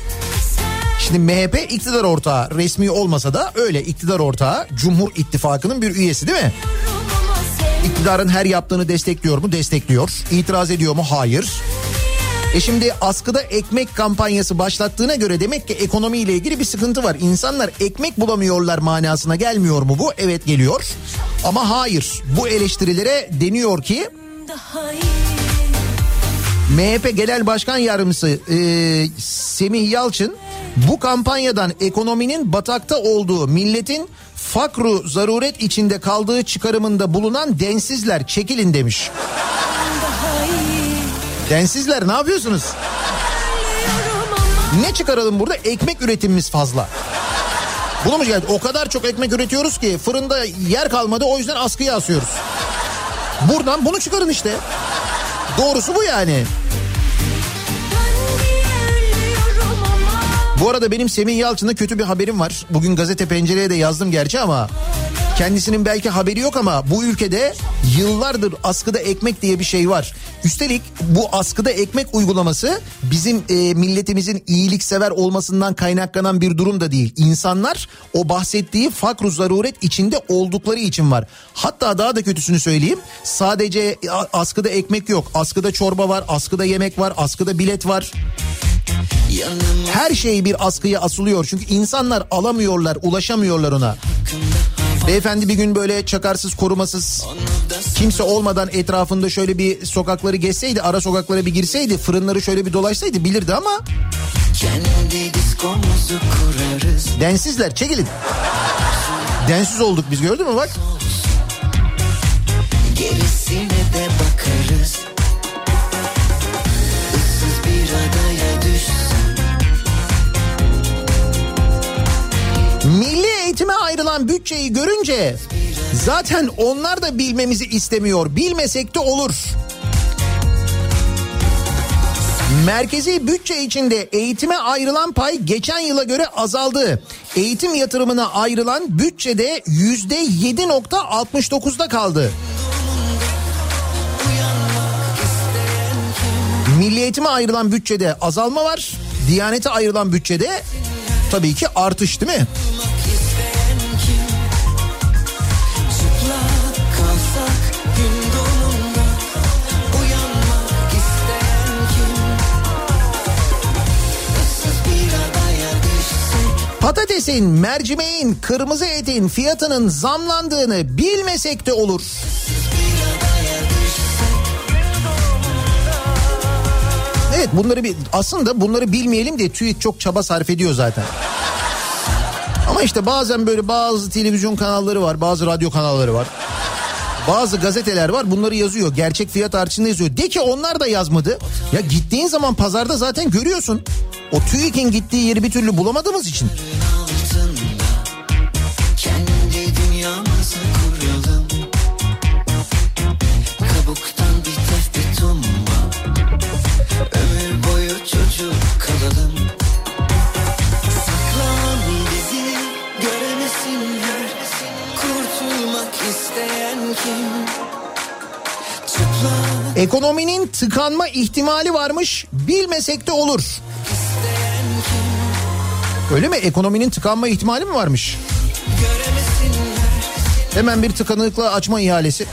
Şimdi M H P iktidar ortağı, resmi olmasa da öyle iktidar ortağı, Cumhur İttifakı'nın bir üyesi değil mi? İktidarın her yaptığını destekliyor mu? Destekliyor. İtiraz ediyor mu? Hayır. E şimdi askıda ekmek kampanyası başlattığına göre demek ki ekonomiyle ilgili bir sıkıntı var. İnsanlar ekmek bulamıyorlar manasına gelmiyor mu bu? Evet geliyor. Ama hayır. Bu eleştirilere deniyor ki... M H P Genel Başkan Yardımcısı e, Semih Yalçın bu kampanyadan ekonominin batakta olduğu, milletin fakru zaruret içinde kaldığı çıkarımında bulunan densizler çekilin demiş. Densizler ne yapıyorsunuz? Ne çıkaralım burada? Ekmek üretimimiz fazla. Bulmuş yani, o kadar çok ekmek üretiyoruz ki fırında yer kalmadı, o yüzden askıya asıyoruz. Buradan bunu çıkarın işte. Doğrusu bu yani. Bu arada benim Semih Yalçın'a kötü bir haberim var. Bugün Gazete Pencere'ye de yazdım gerçi ama... Kendisinin belki haberi yok ama bu ülkede yıllardır askıda ekmek diye bir şey var. Üstelik bu askıda ekmek uygulaması bizim e, milletimizin iyiliksever olmasından kaynaklanan bir durum da değil. İnsanlar o bahsettiği fakr-u zaruret içinde oldukları için var. Hatta daha da kötüsünü söyleyeyim. Sadece askıda ekmek yok. Askıda çorba var, askıda yemek var, askıda bilet var. Her şey bir askıya asılıyor. Çünkü insanlar alamıyorlar, ulaşamıyorlar ona. Beyefendi bir gün böyle çakarsız, korumasız, kimse olmadan etrafında şöyle bir sokakları gezseydi, ara sokaklara bir girseydi, fırınları şöyle bir dolaşsaydı bilirdi ama... Densizler, çekilin. Densiz olduk biz, gördün mü bak. Gerisine de bakarız. Issız bir adaya düşsün. Milli eğitime ayrılan bütçeyi görünce zaten onlar da bilmemizi istemiyor. Bilmesek de olur. Merkezi bütçe içinde eğitime ayrılan pay geçen yıla göre azaldı. Eğitim yatırımına ayrılan bütçede yüzde yedi virgül altmış dokuzda kaldı. Milli eğitime ayrılan bütçede azalma var. Diyanete ayrılan bütçede tabii ki artış, değil mi? Patatesin, mercimeğin, kırmızı etin fiyatının zamlandığını bilmesek de olur. Evet, bunları bir, aslında bunları bilmeyelim diye TÜİK çok çaba sarf ediyor zaten. Ama işte bazen böyle bazı televizyon kanalları var, bazı radyo kanalları var. Bazı gazeteler var, bunları yazıyor. Gerçek fiyat artışını yazıyor. De ki onlar da yazmadı. Ya gittiğin zaman pazarda zaten görüyorsun. O TÜİK'in gittiği yeri bir türlü bulamadığımız için. Ekonominin tıkanma ihtimali varmış, bilmesek de olur. Öyle mi? Ekonominin tıkanma ihtimali mi varmış? Hemen bir tıkanıklığa açma ihalesi.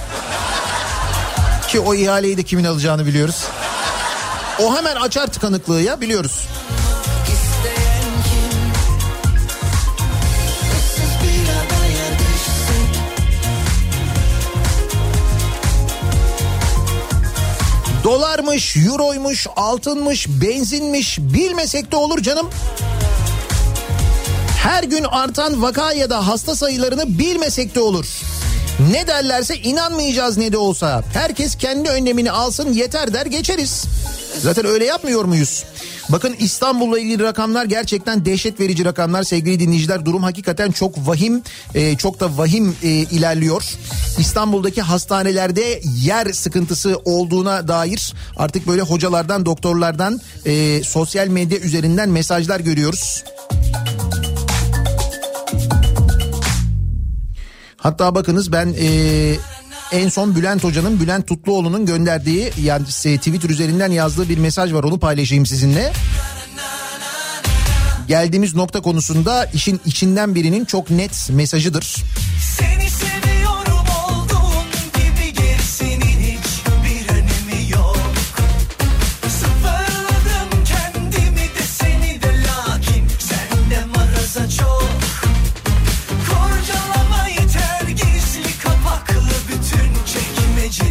Ki o ihaleyi de kimin alacağını biliyoruz. O hemen açar tıkanıklığı, ya biliyoruz. Dolarmış, euroymuş, altınmış, benzinmiş, bilmesek de olur canım. Her gün artan vaka ya da hasta sayılarını bilmesek de olur. Ne derlerse inanmayacağız ne de olsa. Herkes kendi önlemini alsın yeter der geçeriz. Zaten öyle yapmıyor muyuz? Bakın İstanbul'la ilgili rakamlar gerçekten dehşet verici rakamlar sevgili dinleyiciler. Durum hakikaten çok vahim, çok da vahim ilerliyor. İstanbul'daki hastanelerde yer sıkıntısı olduğuna dair artık böyle hocalardan, doktorlardan, sosyal medya üzerinden mesajlar görüyoruz. Hatta bakınız ben e, en son Bülent Hoca'nın, Bülent Tutluoğlu'nun gönderdiği, yani Twitter üzerinden yazdığı bir mesaj var, onu paylaşayım sizinle. Geldiğimiz nokta konusunda işin içinden birinin çok net mesajıdır. Seni seviyorum olduğun gibi, gerisinin hiç bir önemi yok. Sıfırladım kendimi de seni de, lakin senle maraza çok.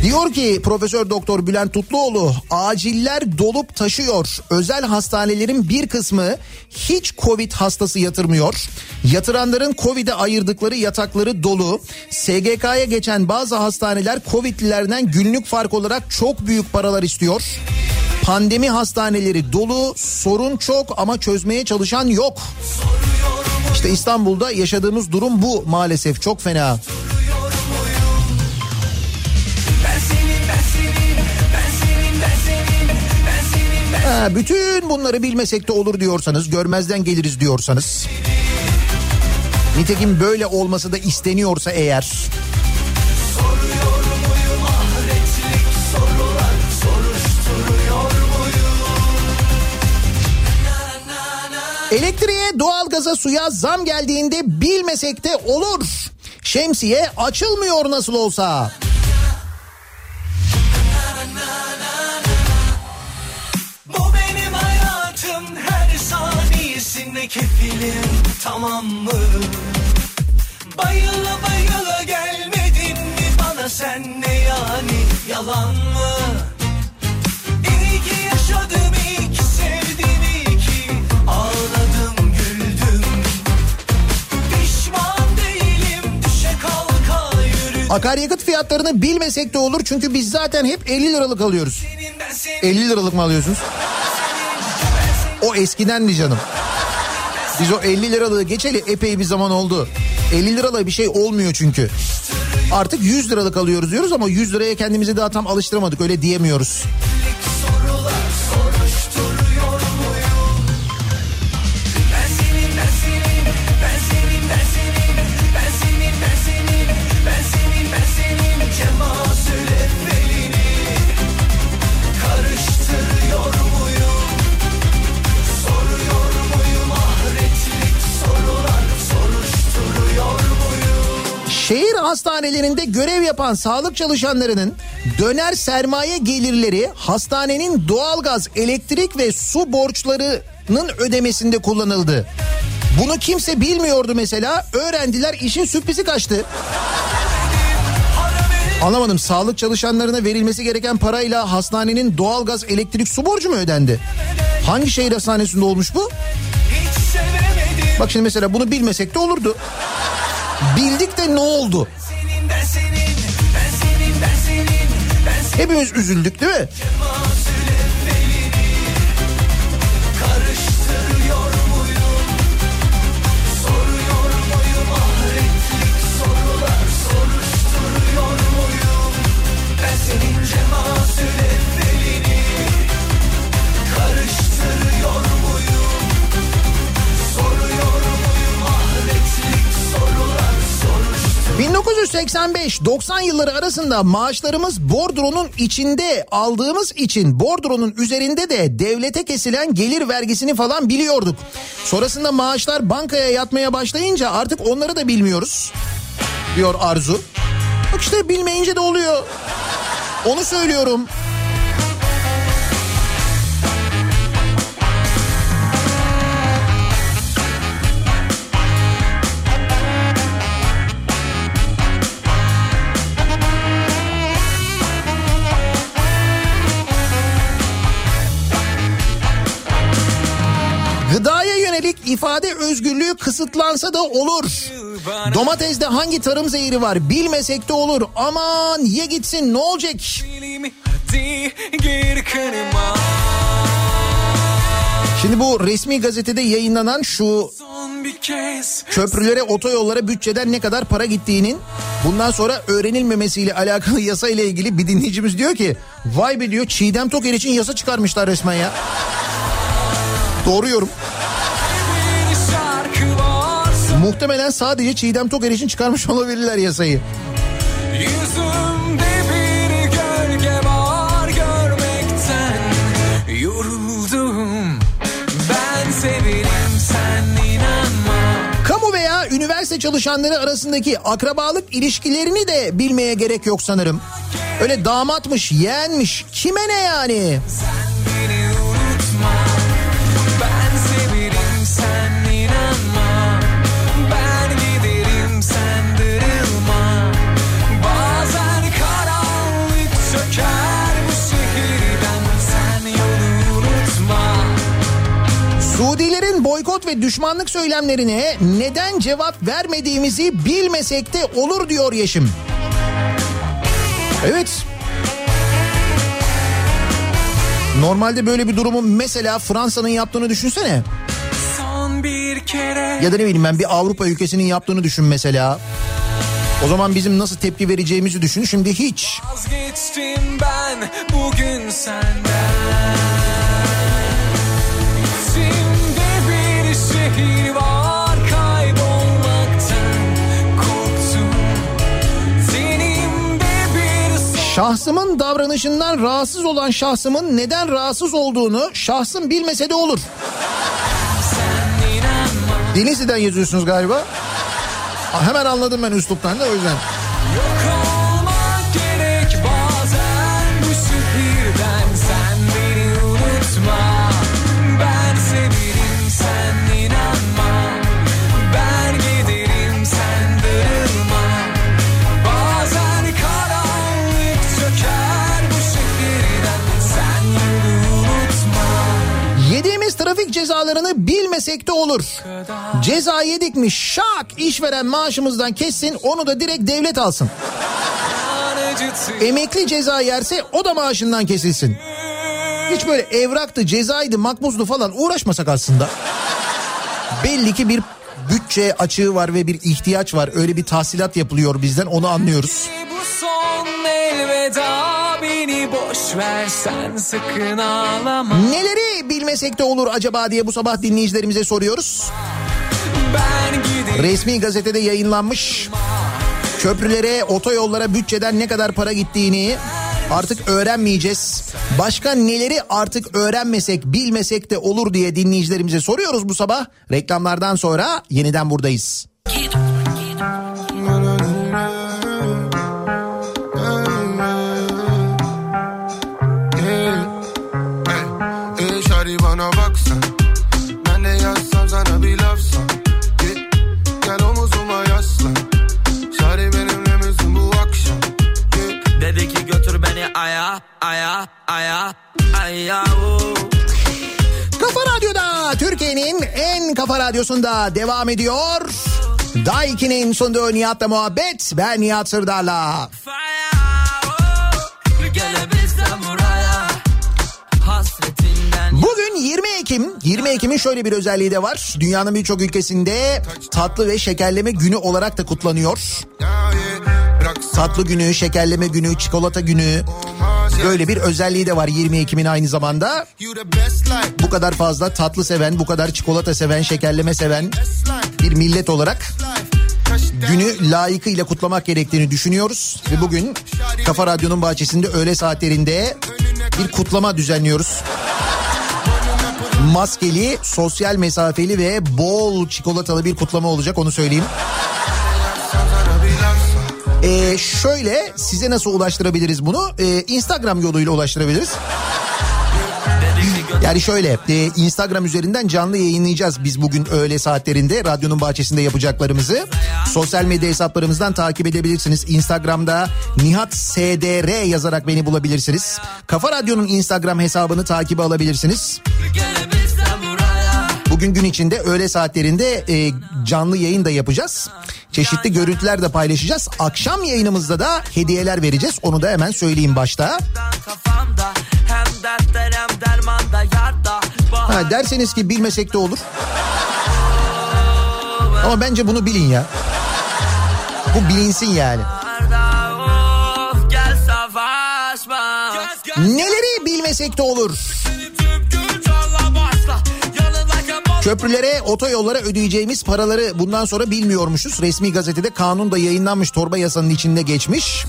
Diyor ki Profesör Doktor Bülent Tutluoğlu, aciller dolup taşıyor. Özel hastanelerin bir kısmı hiç Covid hastası yatırmıyor. Yatıranların Covid'e ayırdıkları yatakları dolu. S G K'ya geçen bazı hastaneler Covid'lilerden günlük fark olarak çok büyük paralar istiyor. Pandemi hastaneleri dolu, sorun çok ama çözmeye çalışan yok. İşte İstanbul'da yaşadığımız durum bu maalesef, çok fena. Ha, bütün bunları bilmesek de olur diyorsanız, görmezden geliriz diyorsanız, nitekim böyle olması da isteniyorsa eğer, elektriğe, doğalgaza, suya zam geldiğinde bilmesek de olur. Şemsiye açılmıyor nasıl olsa. Kefilim tamam mı? Bayıla bayıla gelmedin mi bana sen, ne yani yalan mı? İyi ki yaşadım, iyi ki sevdim, iyi ki ağladım güldüm. Pişman değilim, düşe kalka yürüdüm. Akaryakıt fiyatlarını bilmesek de olur çünkü biz zaten hep elli liralık alıyoruz. Senin, ben senin. elli liralık mı alıyorsunuz? O eskidendi canım. Biz o elli liralığı geçeli epey bir zaman oldu. elli liralığa bir şey olmuyor çünkü. Artık yüz liralık alıyoruz diyoruz ama yüz liraya kendimizi daha tam alıştıramadık, öyle diyemiyoruz. Şehir hastanelerinde görev yapan sağlık çalışanlarının döner sermaye gelirleri hastanenin doğalgaz, elektrik ve su borçlarının ödemesinde kullanıldı. Bunu kimse bilmiyordu mesela, öğrendiler, işin sürprizi kaçtı. Anlamadım, sağlık çalışanlarına verilmesi gereken parayla hastanenin doğalgaz, elektrik, su borcu mu ödendi? Hangi şehir hastanesinde olmuş bu? Bak şimdi mesela bunu bilmesek de olurdu. Bildik de ne oldu? Hepimiz üzüldük değil mi? bin dokuz yüz seksen beş doksan yılları arasında maaşlarımız bordronun içinde aldığımız için bordronun üzerinde de devlete kesilen gelir vergisini falan biliyorduk. Sonrasında maaşlar bankaya yatmaya başlayınca artık onları da bilmiyoruz diyor Arzu. Bak işte bilmeyince de oluyor. Onu söylüyorum. İfade özgürlüğü kısıtlansa da olur. Domatesde hangi tarım zehri var bilmesek de olur. Aman ye gitsin, ne olacak? Şimdi bu resmi gazetede yayınlanan şu köprülere, otoyollara bütçeden ne kadar para gittiğinin bundan sonra öğrenilmemesiyle alakalı yasa ile ilgili bir dinleyicimiz diyor ki, vay be diyor, Çiğdem Toker için yasa çıkarmışlar resmen ya. Doğruyorum. Muhtemelen sadece Çiğdem Toker için çıkarmış olabilirler yasayı. Yüzümde bir gölge var, görmekten yoruldum. Ben severim, sen inanma. Kamu veya üniversite çalışanları arasındaki akrabalık ilişkilerini de bilmeye gerek yok sanırım. Öyle damatmış, yeğenmiş, kime ne yani? Sen beni unutma. Ben severim, sen inanma. Suudilerin boykot ve düşmanlık söylemlerine neden cevap vermediğimizi bilmesek de olur diyor Yeşim. Evet. Normalde böyle bir durumu mesela Fransa'nın yaptığını düşünsene. Son bir Ya da ne bileyim ben bir Avrupa ülkesinin yaptığını düşün mesela. O zaman bizim nasıl tepki vereceğimizi düşün. Şimdi hiç. Vazgeçtim ben bugün senden. İçimde bir şehir var kaybolmaktan korktum. Senin de bir... Şahsımın davranışından rahatsız olan şahsımın neden rahatsız olduğunu şahsım bilmese de olur. Denizli'den yazıyorsunuz galiba. Hemen anladım ben üsluptan da o yüzden. Yok olmak gerek bazen bu şehirden, sen beni unutma. Ben severim, sen inanma. Ben giderim, sen darılma. Bazen karanlık çöker bu şehirden, sen yolu unutma. Yediğimiz trafik cezalarını bilmesek de olur. Ceza yedik mi şak işveren maaşımızdan kessin, onu da direkt devlet alsın. Emekli ceza yerse o da maaşından kesilsin. Hiç böyle evraktı, cezaydı, makbuzdu falan uğraşmasak aslında. Belli ki bir bütçe açığı var ve bir ihtiyaç var. Öyle bir tahsilat yapılıyor bizden, onu anlıyoruz. Bu son elveda. Neleri bilmesek de olur acaba diye bu sabah dinleyicilerimize soruyoruz. Resmi gazetede yayınlanmış köprülere, otoyollara bütçeden ne kadar para gittiğini artık öğrenmeyeceğiz. Başka neleri artık öğrenmesek, bilmesek de olur diye dinleyicilerimize soruyoruz bu sabah. Reklamlardan sonra yeniden buradayız. Aya, aya, aya, aya, Kafa Radyo'da, Türkiye'nin en kafa radyosunda devam ediyor. Daiki'nin sunduğu Nihat'la Muhabbet, ben Nihat Sırdar'la. Bugün yirmi Ekim, yirmi Ekim'in şöyle bir özelliği de var. Dünyanın birçok ülkesinde tatlı ve şekerleme günü olarak da kutlanıyor. Tatlı günü, şekerleme günü, çikolata günü, böyle bir özelliği de var yirmi Ekim'in aynı zamanda. Bu kadar fazla tatlı seven, bu kadar çikolata seven, şekerleme seven bir millet olarak günü layıkıyla kutlamak gerektiğini düşünüyoruz. Ve bugün Kafa Radyo'nun bahçesinde öğle saatlerinde bir kutlama düzenliyoruz. Maskeli, sosyal mesafeli ve bol çikolatalı bir kutlama olacak, onu söyleyeyim. Ee, şöyle size nasıl ulaştırabiliriz bunu? Ee, Instagram yoluyla ulaştırabiliriz. Yani şöyle e, Instagram üzerinden canlı yayınlayacağız biz bugün öğle saatlerinde radyonun bahçesinde yapacaklarımızı. Sosyal medya hesaplarımızdan takip edebilirsiniz. Instagram'da Nihat S D R yazarak beni bulabilirsiniz. Kafa Radyo'nun Instagram hesabını takibe alabilirsiniz. Bugün gün içinde öğle saatlerinde e, canlı yayın da yapacağız. Çeşitli görüntüler de paylaşacağız. Akşam yayınımızda da hediyeler vereceğiz. Onu da hemen söyleyeyim başta. Ha, derseniz ki bilmesek de olur. Ama bence bunu bilin ya. Bu bilinsin yani. Neleri bilmesek de olur. Köprülere, otoyollara ödeyeceğimiz paraları bundan sonra bilmiyormuşuz. Resmi gazetede kanun da yayınlanmış, torba yasanın içinde geçmiş.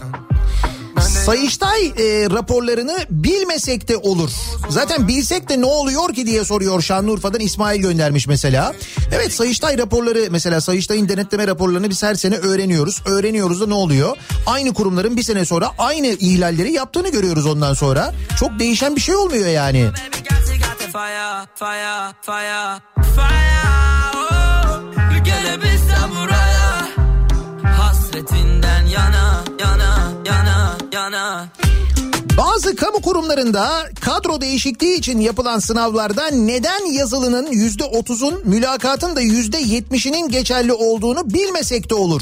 Sayıştay e, raporlarını bilmesek de olur. Zaten bilsek de ne oluyor ki diye soruyor, Şanlıurfa'dan İsmail göndermiş mesela. Evet, Sayıştay raporları mesela, Sayıştay'ın denetleme raporlarını biz her sene öğreniyoruz. Öğreniyoruz da ne oluyor? Aynı kurumların bir sene sonra aynı ihlalleri yaptığını görüyoruz ondan sonra. Çok değişen bir şey olmuyor yani. Fire, fire, fire, fire, oh. Gelebilsem buraya, hasretinden yana, yana, yana, yana. Bazı kamu kurumlarında kadro değişikliği için yapılan sınavlarda neden yazılının yüzde otuzun, mülakatın da yüzde yetmişinin geçerli olduğunu bilmesek de olur.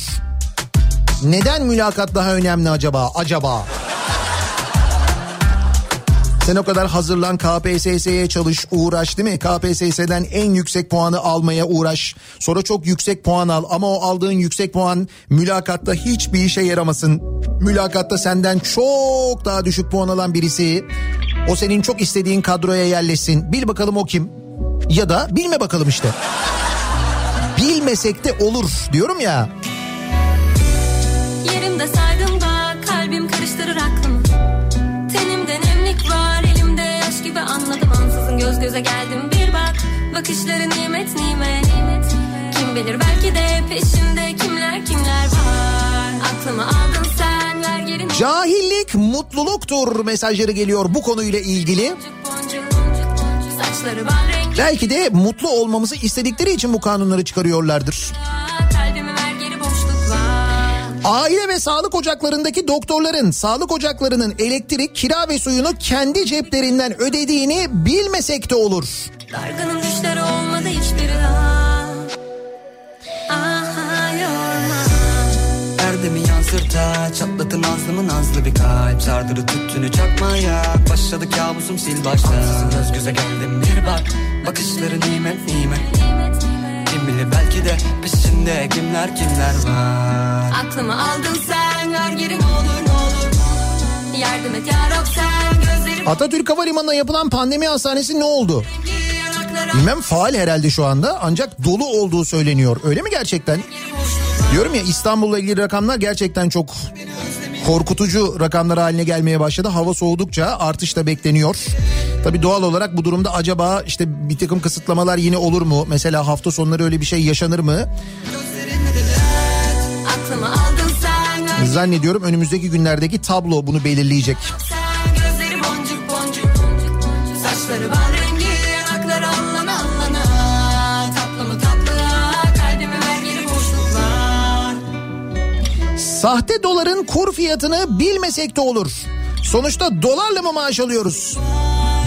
Neden mülakat daha önemli acaba? Acaba... Sen o kadar hazırlan, K P S S'ye çalış, uğraş değil mi? K P S S'den en yüksek puanı almaya uğraş. Sonra çok yüksek puan al ama o aldığın yüksek puan mülakatta hiçbir işe yaramasın. Mülakatta senden çok daha düşük puan alan birisi, o senin çok istediğin kadroya yerleşsin. Bil bakalım o kim? Ya da bilme bakalım işte. Bilmesek de olur diyorum ya. Yerimde saydım da kalbim karıştırır aklımı. Tenimde nemlik var, elimde yaş gibi anladım. Ansızın göz göze geldim, bir bak. Bakışları nimet nimet. Kim bilir belki de peşimde kimler kimler var. Aklımı aldın sen, ver yerini. Cahillik mutluluktur mesajları geliyor bu konuyla ilgili. Boncuk, boncuk, boncuk, saçları var rengi. Belki de mutlu olmamızı istedikleri için bu kanunları çıkarıyorlardır. Aile ve sağlık ocaklarındaki doktorların, sağlık ocaklarının elektrik, kira ve suyunu kendi ceplerinden ödediğini bilmesek de olur. Dargının düşleri olmadı hiçbiri daha. Aha yorma. Erdemi yansırta, çatlatın ağzımı nazlı bir kalp. Sardırı tüttünü çakmaya, başladı kabusum sil baştan. Ansızın göz göze geldim bir bak, bakışları nimet nimet. Belki de peşinde kimler kimler var. Aklımı aldın sen, ver geri ne olur ne olur. Yardım et ya Rab sen, gözlerim... Atatürk Havalimanı'na yapılan pandemi hastanesi ne oldu? Bilmem, faal herhalde şu anda ancak dolu olduğu söyleniyor. Öyle mi gerçekten? Diyorum ya, İstanbul'la ilgili rakamlar gerçekten çok korkutucu rakamlar haline gelmeye başladı. Hava soğudukça artış da bekleniyor. Tabii doğal olarak bu durumda acaba işte bir takım kısıtlamalar yine olur mu? Mesela hafta sonları öyle bir şey yaşanır mı? Zannediyorum önümüzdeki günlerdeki tablo bunu belirleyecek. Sahte doların kur fiyatını bilmesek de olur. Sonuçta dolarla mı maaş alıyoruz?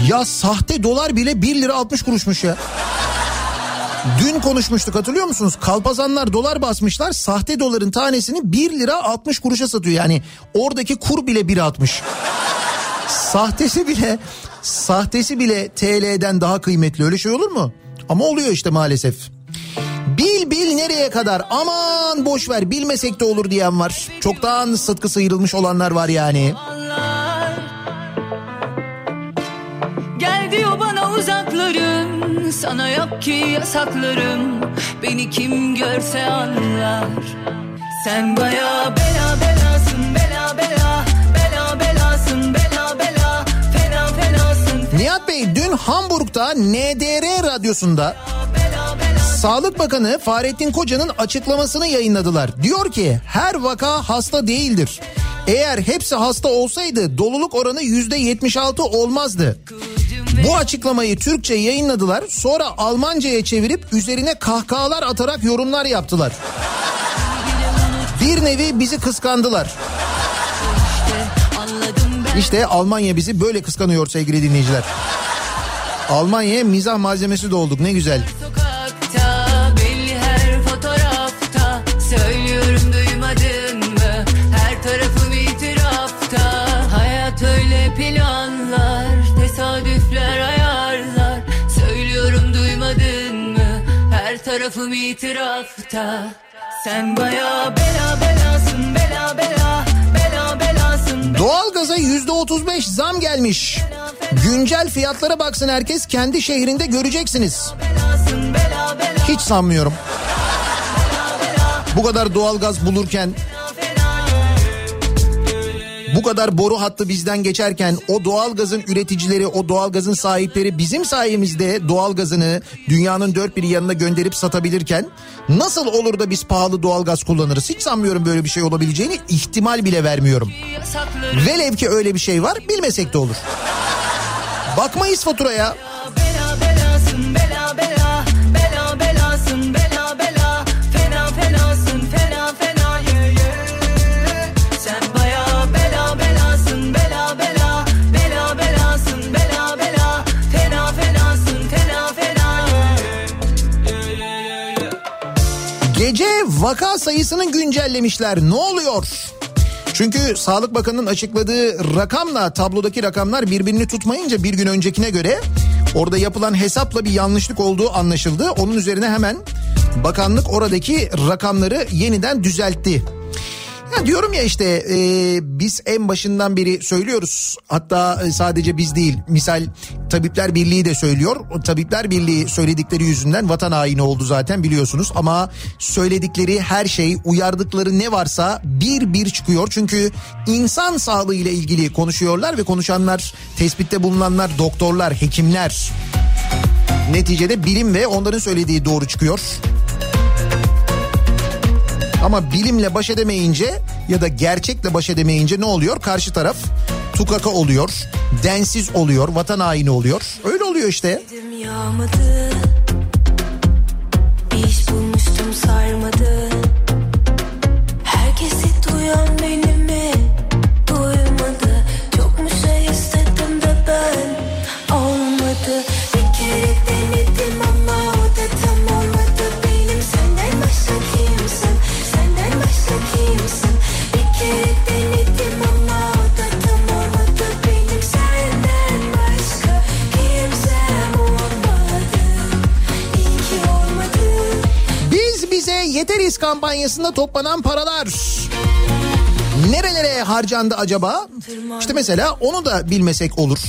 Ya sahte dolar bile bir lira altmış kuruşmuş ya. Dün konuşmuştuk, hatırlıyor musunuz? Kalpazanlar dolar basmışlar. Sahte doların tanesini bir lira altmış kuruşa satıyor. Yani oradaki kur bile bir lira altmış. Sahtesi bile, sahtesi bile T L'den daha kıymetli. Öyle şey olur mu? Ama oluyor işte maalesef. Bil bil nereye kadar, aman boş ver bilmesek de olur diyen var. Çoktan sıtkı sıyrılmış olanlar var yani. Gel diyor bana uzaklarım, sana yok ki yasaklarım. Beni kim görse anlar. Sen baya bela belasın, bela bela, bela belasın, bela bela, fena fenasın. Fena. Nihat Bey, dün Hamburg'da N D R radyosunda Sağlık Bakanı Fahrettin Koca'nın açıklamasını yayınladılar. Diyor ki her vaka hasta değildir. Eğer hepsi hasta olsaydı doluluk oranı yüzde yetmiş altı olmazdı. Bu açıklamayı Türkçe yayınladılar. Sonra Almanca'ya çevirip üzerine kahkahalar atarak yorumlar yaptılar. Bir nevi bizi kıskandılar. İşte Almanya bizi böyle kıskanıyor sevgili dinleyiciler. Almanya'ya mizah malzemesi de olduk, ne güzel. Tarafım itirafta. Sen baya bela belasın, bela bela, bela belasın. Doğalgaza yüzde otuz beş zam gelmiş. Güncel fiyatlara baksın herkes, kendi şehrinde göreceksiniz. Hiç sanmıyorum. Bu kadar doğalgaz bulurken, bu kadar boru hattı bizden geçerken, o doğalgazın üreticileri, o doğalgazın sahipleri bizim sayemizde doğalgazını dünyanın dört bir yanına gönderip satabilirken nasıl olur da biz pahalı doğalgaz kullanırız? Hiç sanmıyorum böyle bir şey olabileceğini, ihtimal bile vermiyorum. Velev ki öyle bir şey var, bilmesek de olur. Bakmayız faturaya. Gece vaka sayısını güncellemişler. Ne oluyor? Çünkü Sağlık Bakanı'nın açıkladığı rakamla tablodaki rakamlar birbirini tutmayınca bir gün öncekine göre orada yapılan hesapla bir yanlışlık olduğu anlaşıldı. Onun üzerine hemen bakanlık oradaki rakamları yeniden düzeltti. Ya diyorum ya işte e, biz en başından beri söylüyoruz, hatta sadece biz değil, misal Tabipler Birliği de söylüyor. O Tabipler Birliği söyledikleri yüzünden vatan haini oldu zaten biliyorsunuz, ama söyledikleri her şey, uyardıkları ne varsa bir bir çıkıyor. Çünkü insan sağlığı ile ilgili konuşuyorlar ve konuşanlar, tespitte bulunanlar doktorlar, hekimler. Neticede bilim ve onların söylediği doğru çıkıyor. Ama bilimle baş edemeyince ya da gerçekle baş edemeyince ne oluyor? Karşı taraf tukaka oluyor, densiz oluyor, vatan haini oluyor. Öyle oluyor işte. Yağmadı, bir iş bulmuştum sarmadı. Herkesi duyan beni mi duymadı? Çok mu şey istedim de ben olmadı. Bir kere denedim ama o da tam olmadı. Benim senden başka kimsem. Biz bize yeteriz kampanyasında toplanan paralar nerelere harcandı acaba? İşte mesela onu da bilmesek olur.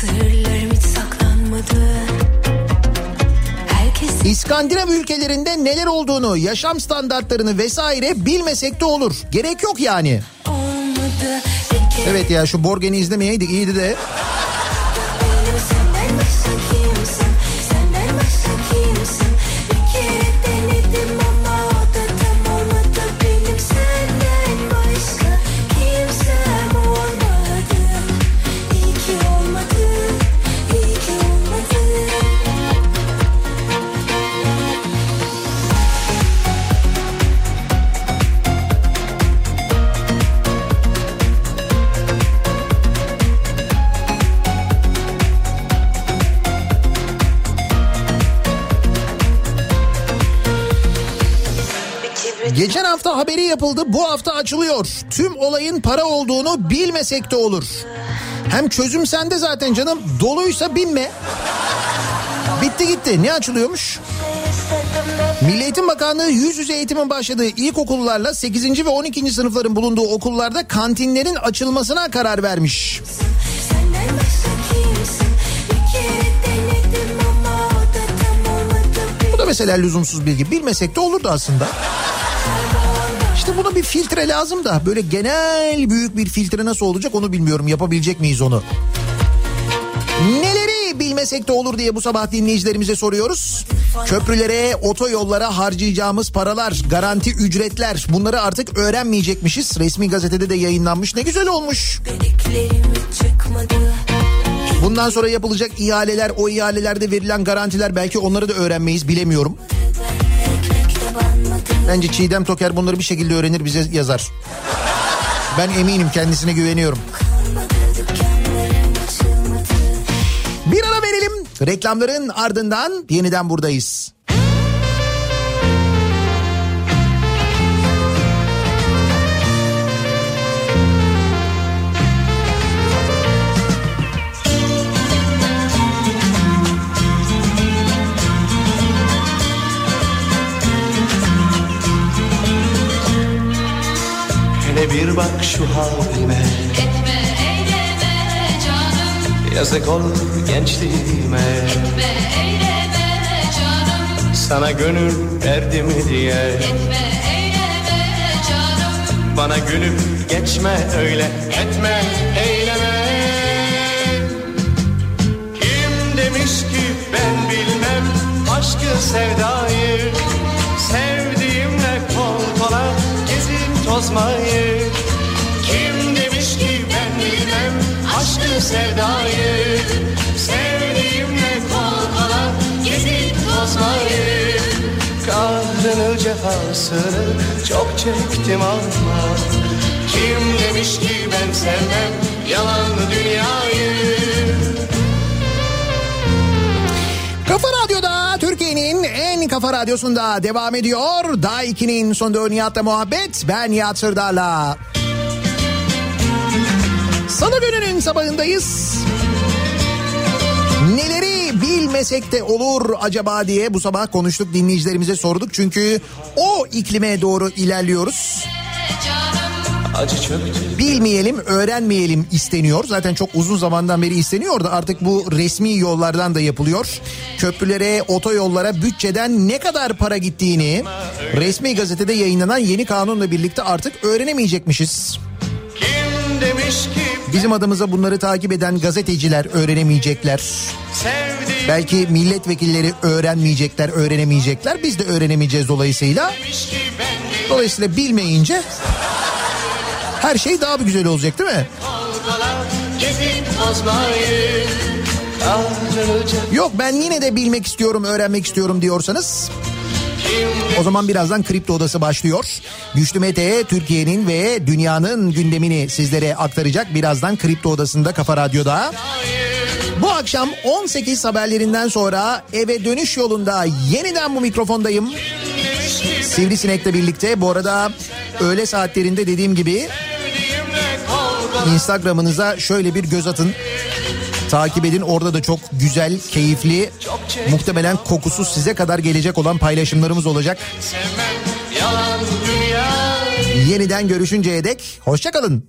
Sırlarım hiç saklanmadı. İskandinav ülkelerinde neler olduğunu, yaşam standartlarını vesaire bilmesek de olur. Gerek yok yani. Olmadı, evet ya, şu Borgen'i izlemeyeydik iyiydi de. Geçen hafta haberi yapıldı, bu hafta açılıyor. Tüm olayın para olduğunu bilmesek de olur. Hem çözüm sende zaten canım. Doluysa binme. Bitti gitti. Ne açılıyormuş? Milli Eğitim Bakanlığı yüz yüze eğitimin başladığı ilkokullarla sekizinci ve on ikinci sınıfların bulunduğu okullarda kantinlerin açılmasına karar vermiş. Bu da mesela lüzumsuz bilgi. Bilmesek de olurdu aslında. İşte buna bir filtre lazım da, böyle genel büyük bir filtre nasıl olacak onu bilmiyorum. Yapabilecek miyiz onu? Neleri bilmesek de olur diye bu sabah dinleyicilerimize soruyoruz. Köprülere, otoyollara harcayacağımız paralar, garanti ücretler, bunları artık öğrenmeyecekmişiz. Resmi gazetede de yayınlanmış, ne güzel olmuş. Bundan sonra yapılacak ihaleler, o ihalelerde verilen garantiler, belki onları da öğrenmeyiz, bilemiyorum. Bence Çiğdem Toker bunları bir şekilde öğrenir, bize yazar. Ben eminim, kendisine güveniyorum. Bir ara verelim. Reklamların ardından yeniden buradayız. Bir bak şu halime, etme eyleme canım, yazık olur gençliğime, etme eyleme canım, sana gönül verdim diye, etme eyleme canım, bana gülüp geçme öyle, etme eyleme. Kim demiş ki ben bilmem aşkı sevdayı, sevdiğimle kol kola gezip tozmayı. Aşkı sevdayı, sevdiğimle kol kola gezip tozmayı. Kahrını cefasını çok çektim ama kim demiş ki ben sevmem yalanlı dünyayı. Kafa Radyo'da, Türkiye'nin en kafa radyosunda devam ediyor. Daha ikinin sonunda Nihat'la Muhabbet, ben Nihat Sırdar'la. Salı gününün sabahındayız. Neleri bilmesek de olur acaba diye bu sabah konuştuk, dinleyicilerimize sorduk. Çünkü o iklime doğru ilerliyoruz. Bilmeyelim, öğrenmeyelim isteniyor. Zaten çok uzun zamandan beri isteniyor da artık bu resmi yollardan da yapılıyor. Köprülere, otoyollara bütçeden ne kadar para gittiğini resmi gazetede yayınlanan yeni kanunla birlikte artık öğrenemeyecekmişiz. Kim demiş ki... Bizim adımıza bunları takip eden gazeteciler öğrenemeyecekler. Sevdiğim... Belki milletvekilleri öğrenmeyecekler, öğrenemeyecekler. Biz de öğrenemeyeceğiz dolayısıyla. Dolayısıyla bilmeyince... Her şey daha bir güzel olacak, değil mi? Yok, ben yine de bilmek istiyorum, öğrenmek istiyorum diyorsanız... O zaman birazdan Kripto Odası başlıyor. Güçlü Mete Türkiye'nin ve dünyanın gündemini sizlere aktaracak. Birazdan Kripto Odası'nda Kafa Radyo'da. Bu akşam on sekiz haberlerinden sonra eve dönüş yolunda yeniden bu mikrofondayım. Sivrisinek'le birlikte. Bu arada öğle saatlerinde dediğim gibi Instagram'ınıza şöyle bir göz atın. Takip edin, orada da çok güzel, keyifli, muhtemelen kokusu size kadar gelecek olan paylaşımlarımız olacak. Yeniden görüşünceye dek hoşça kalın.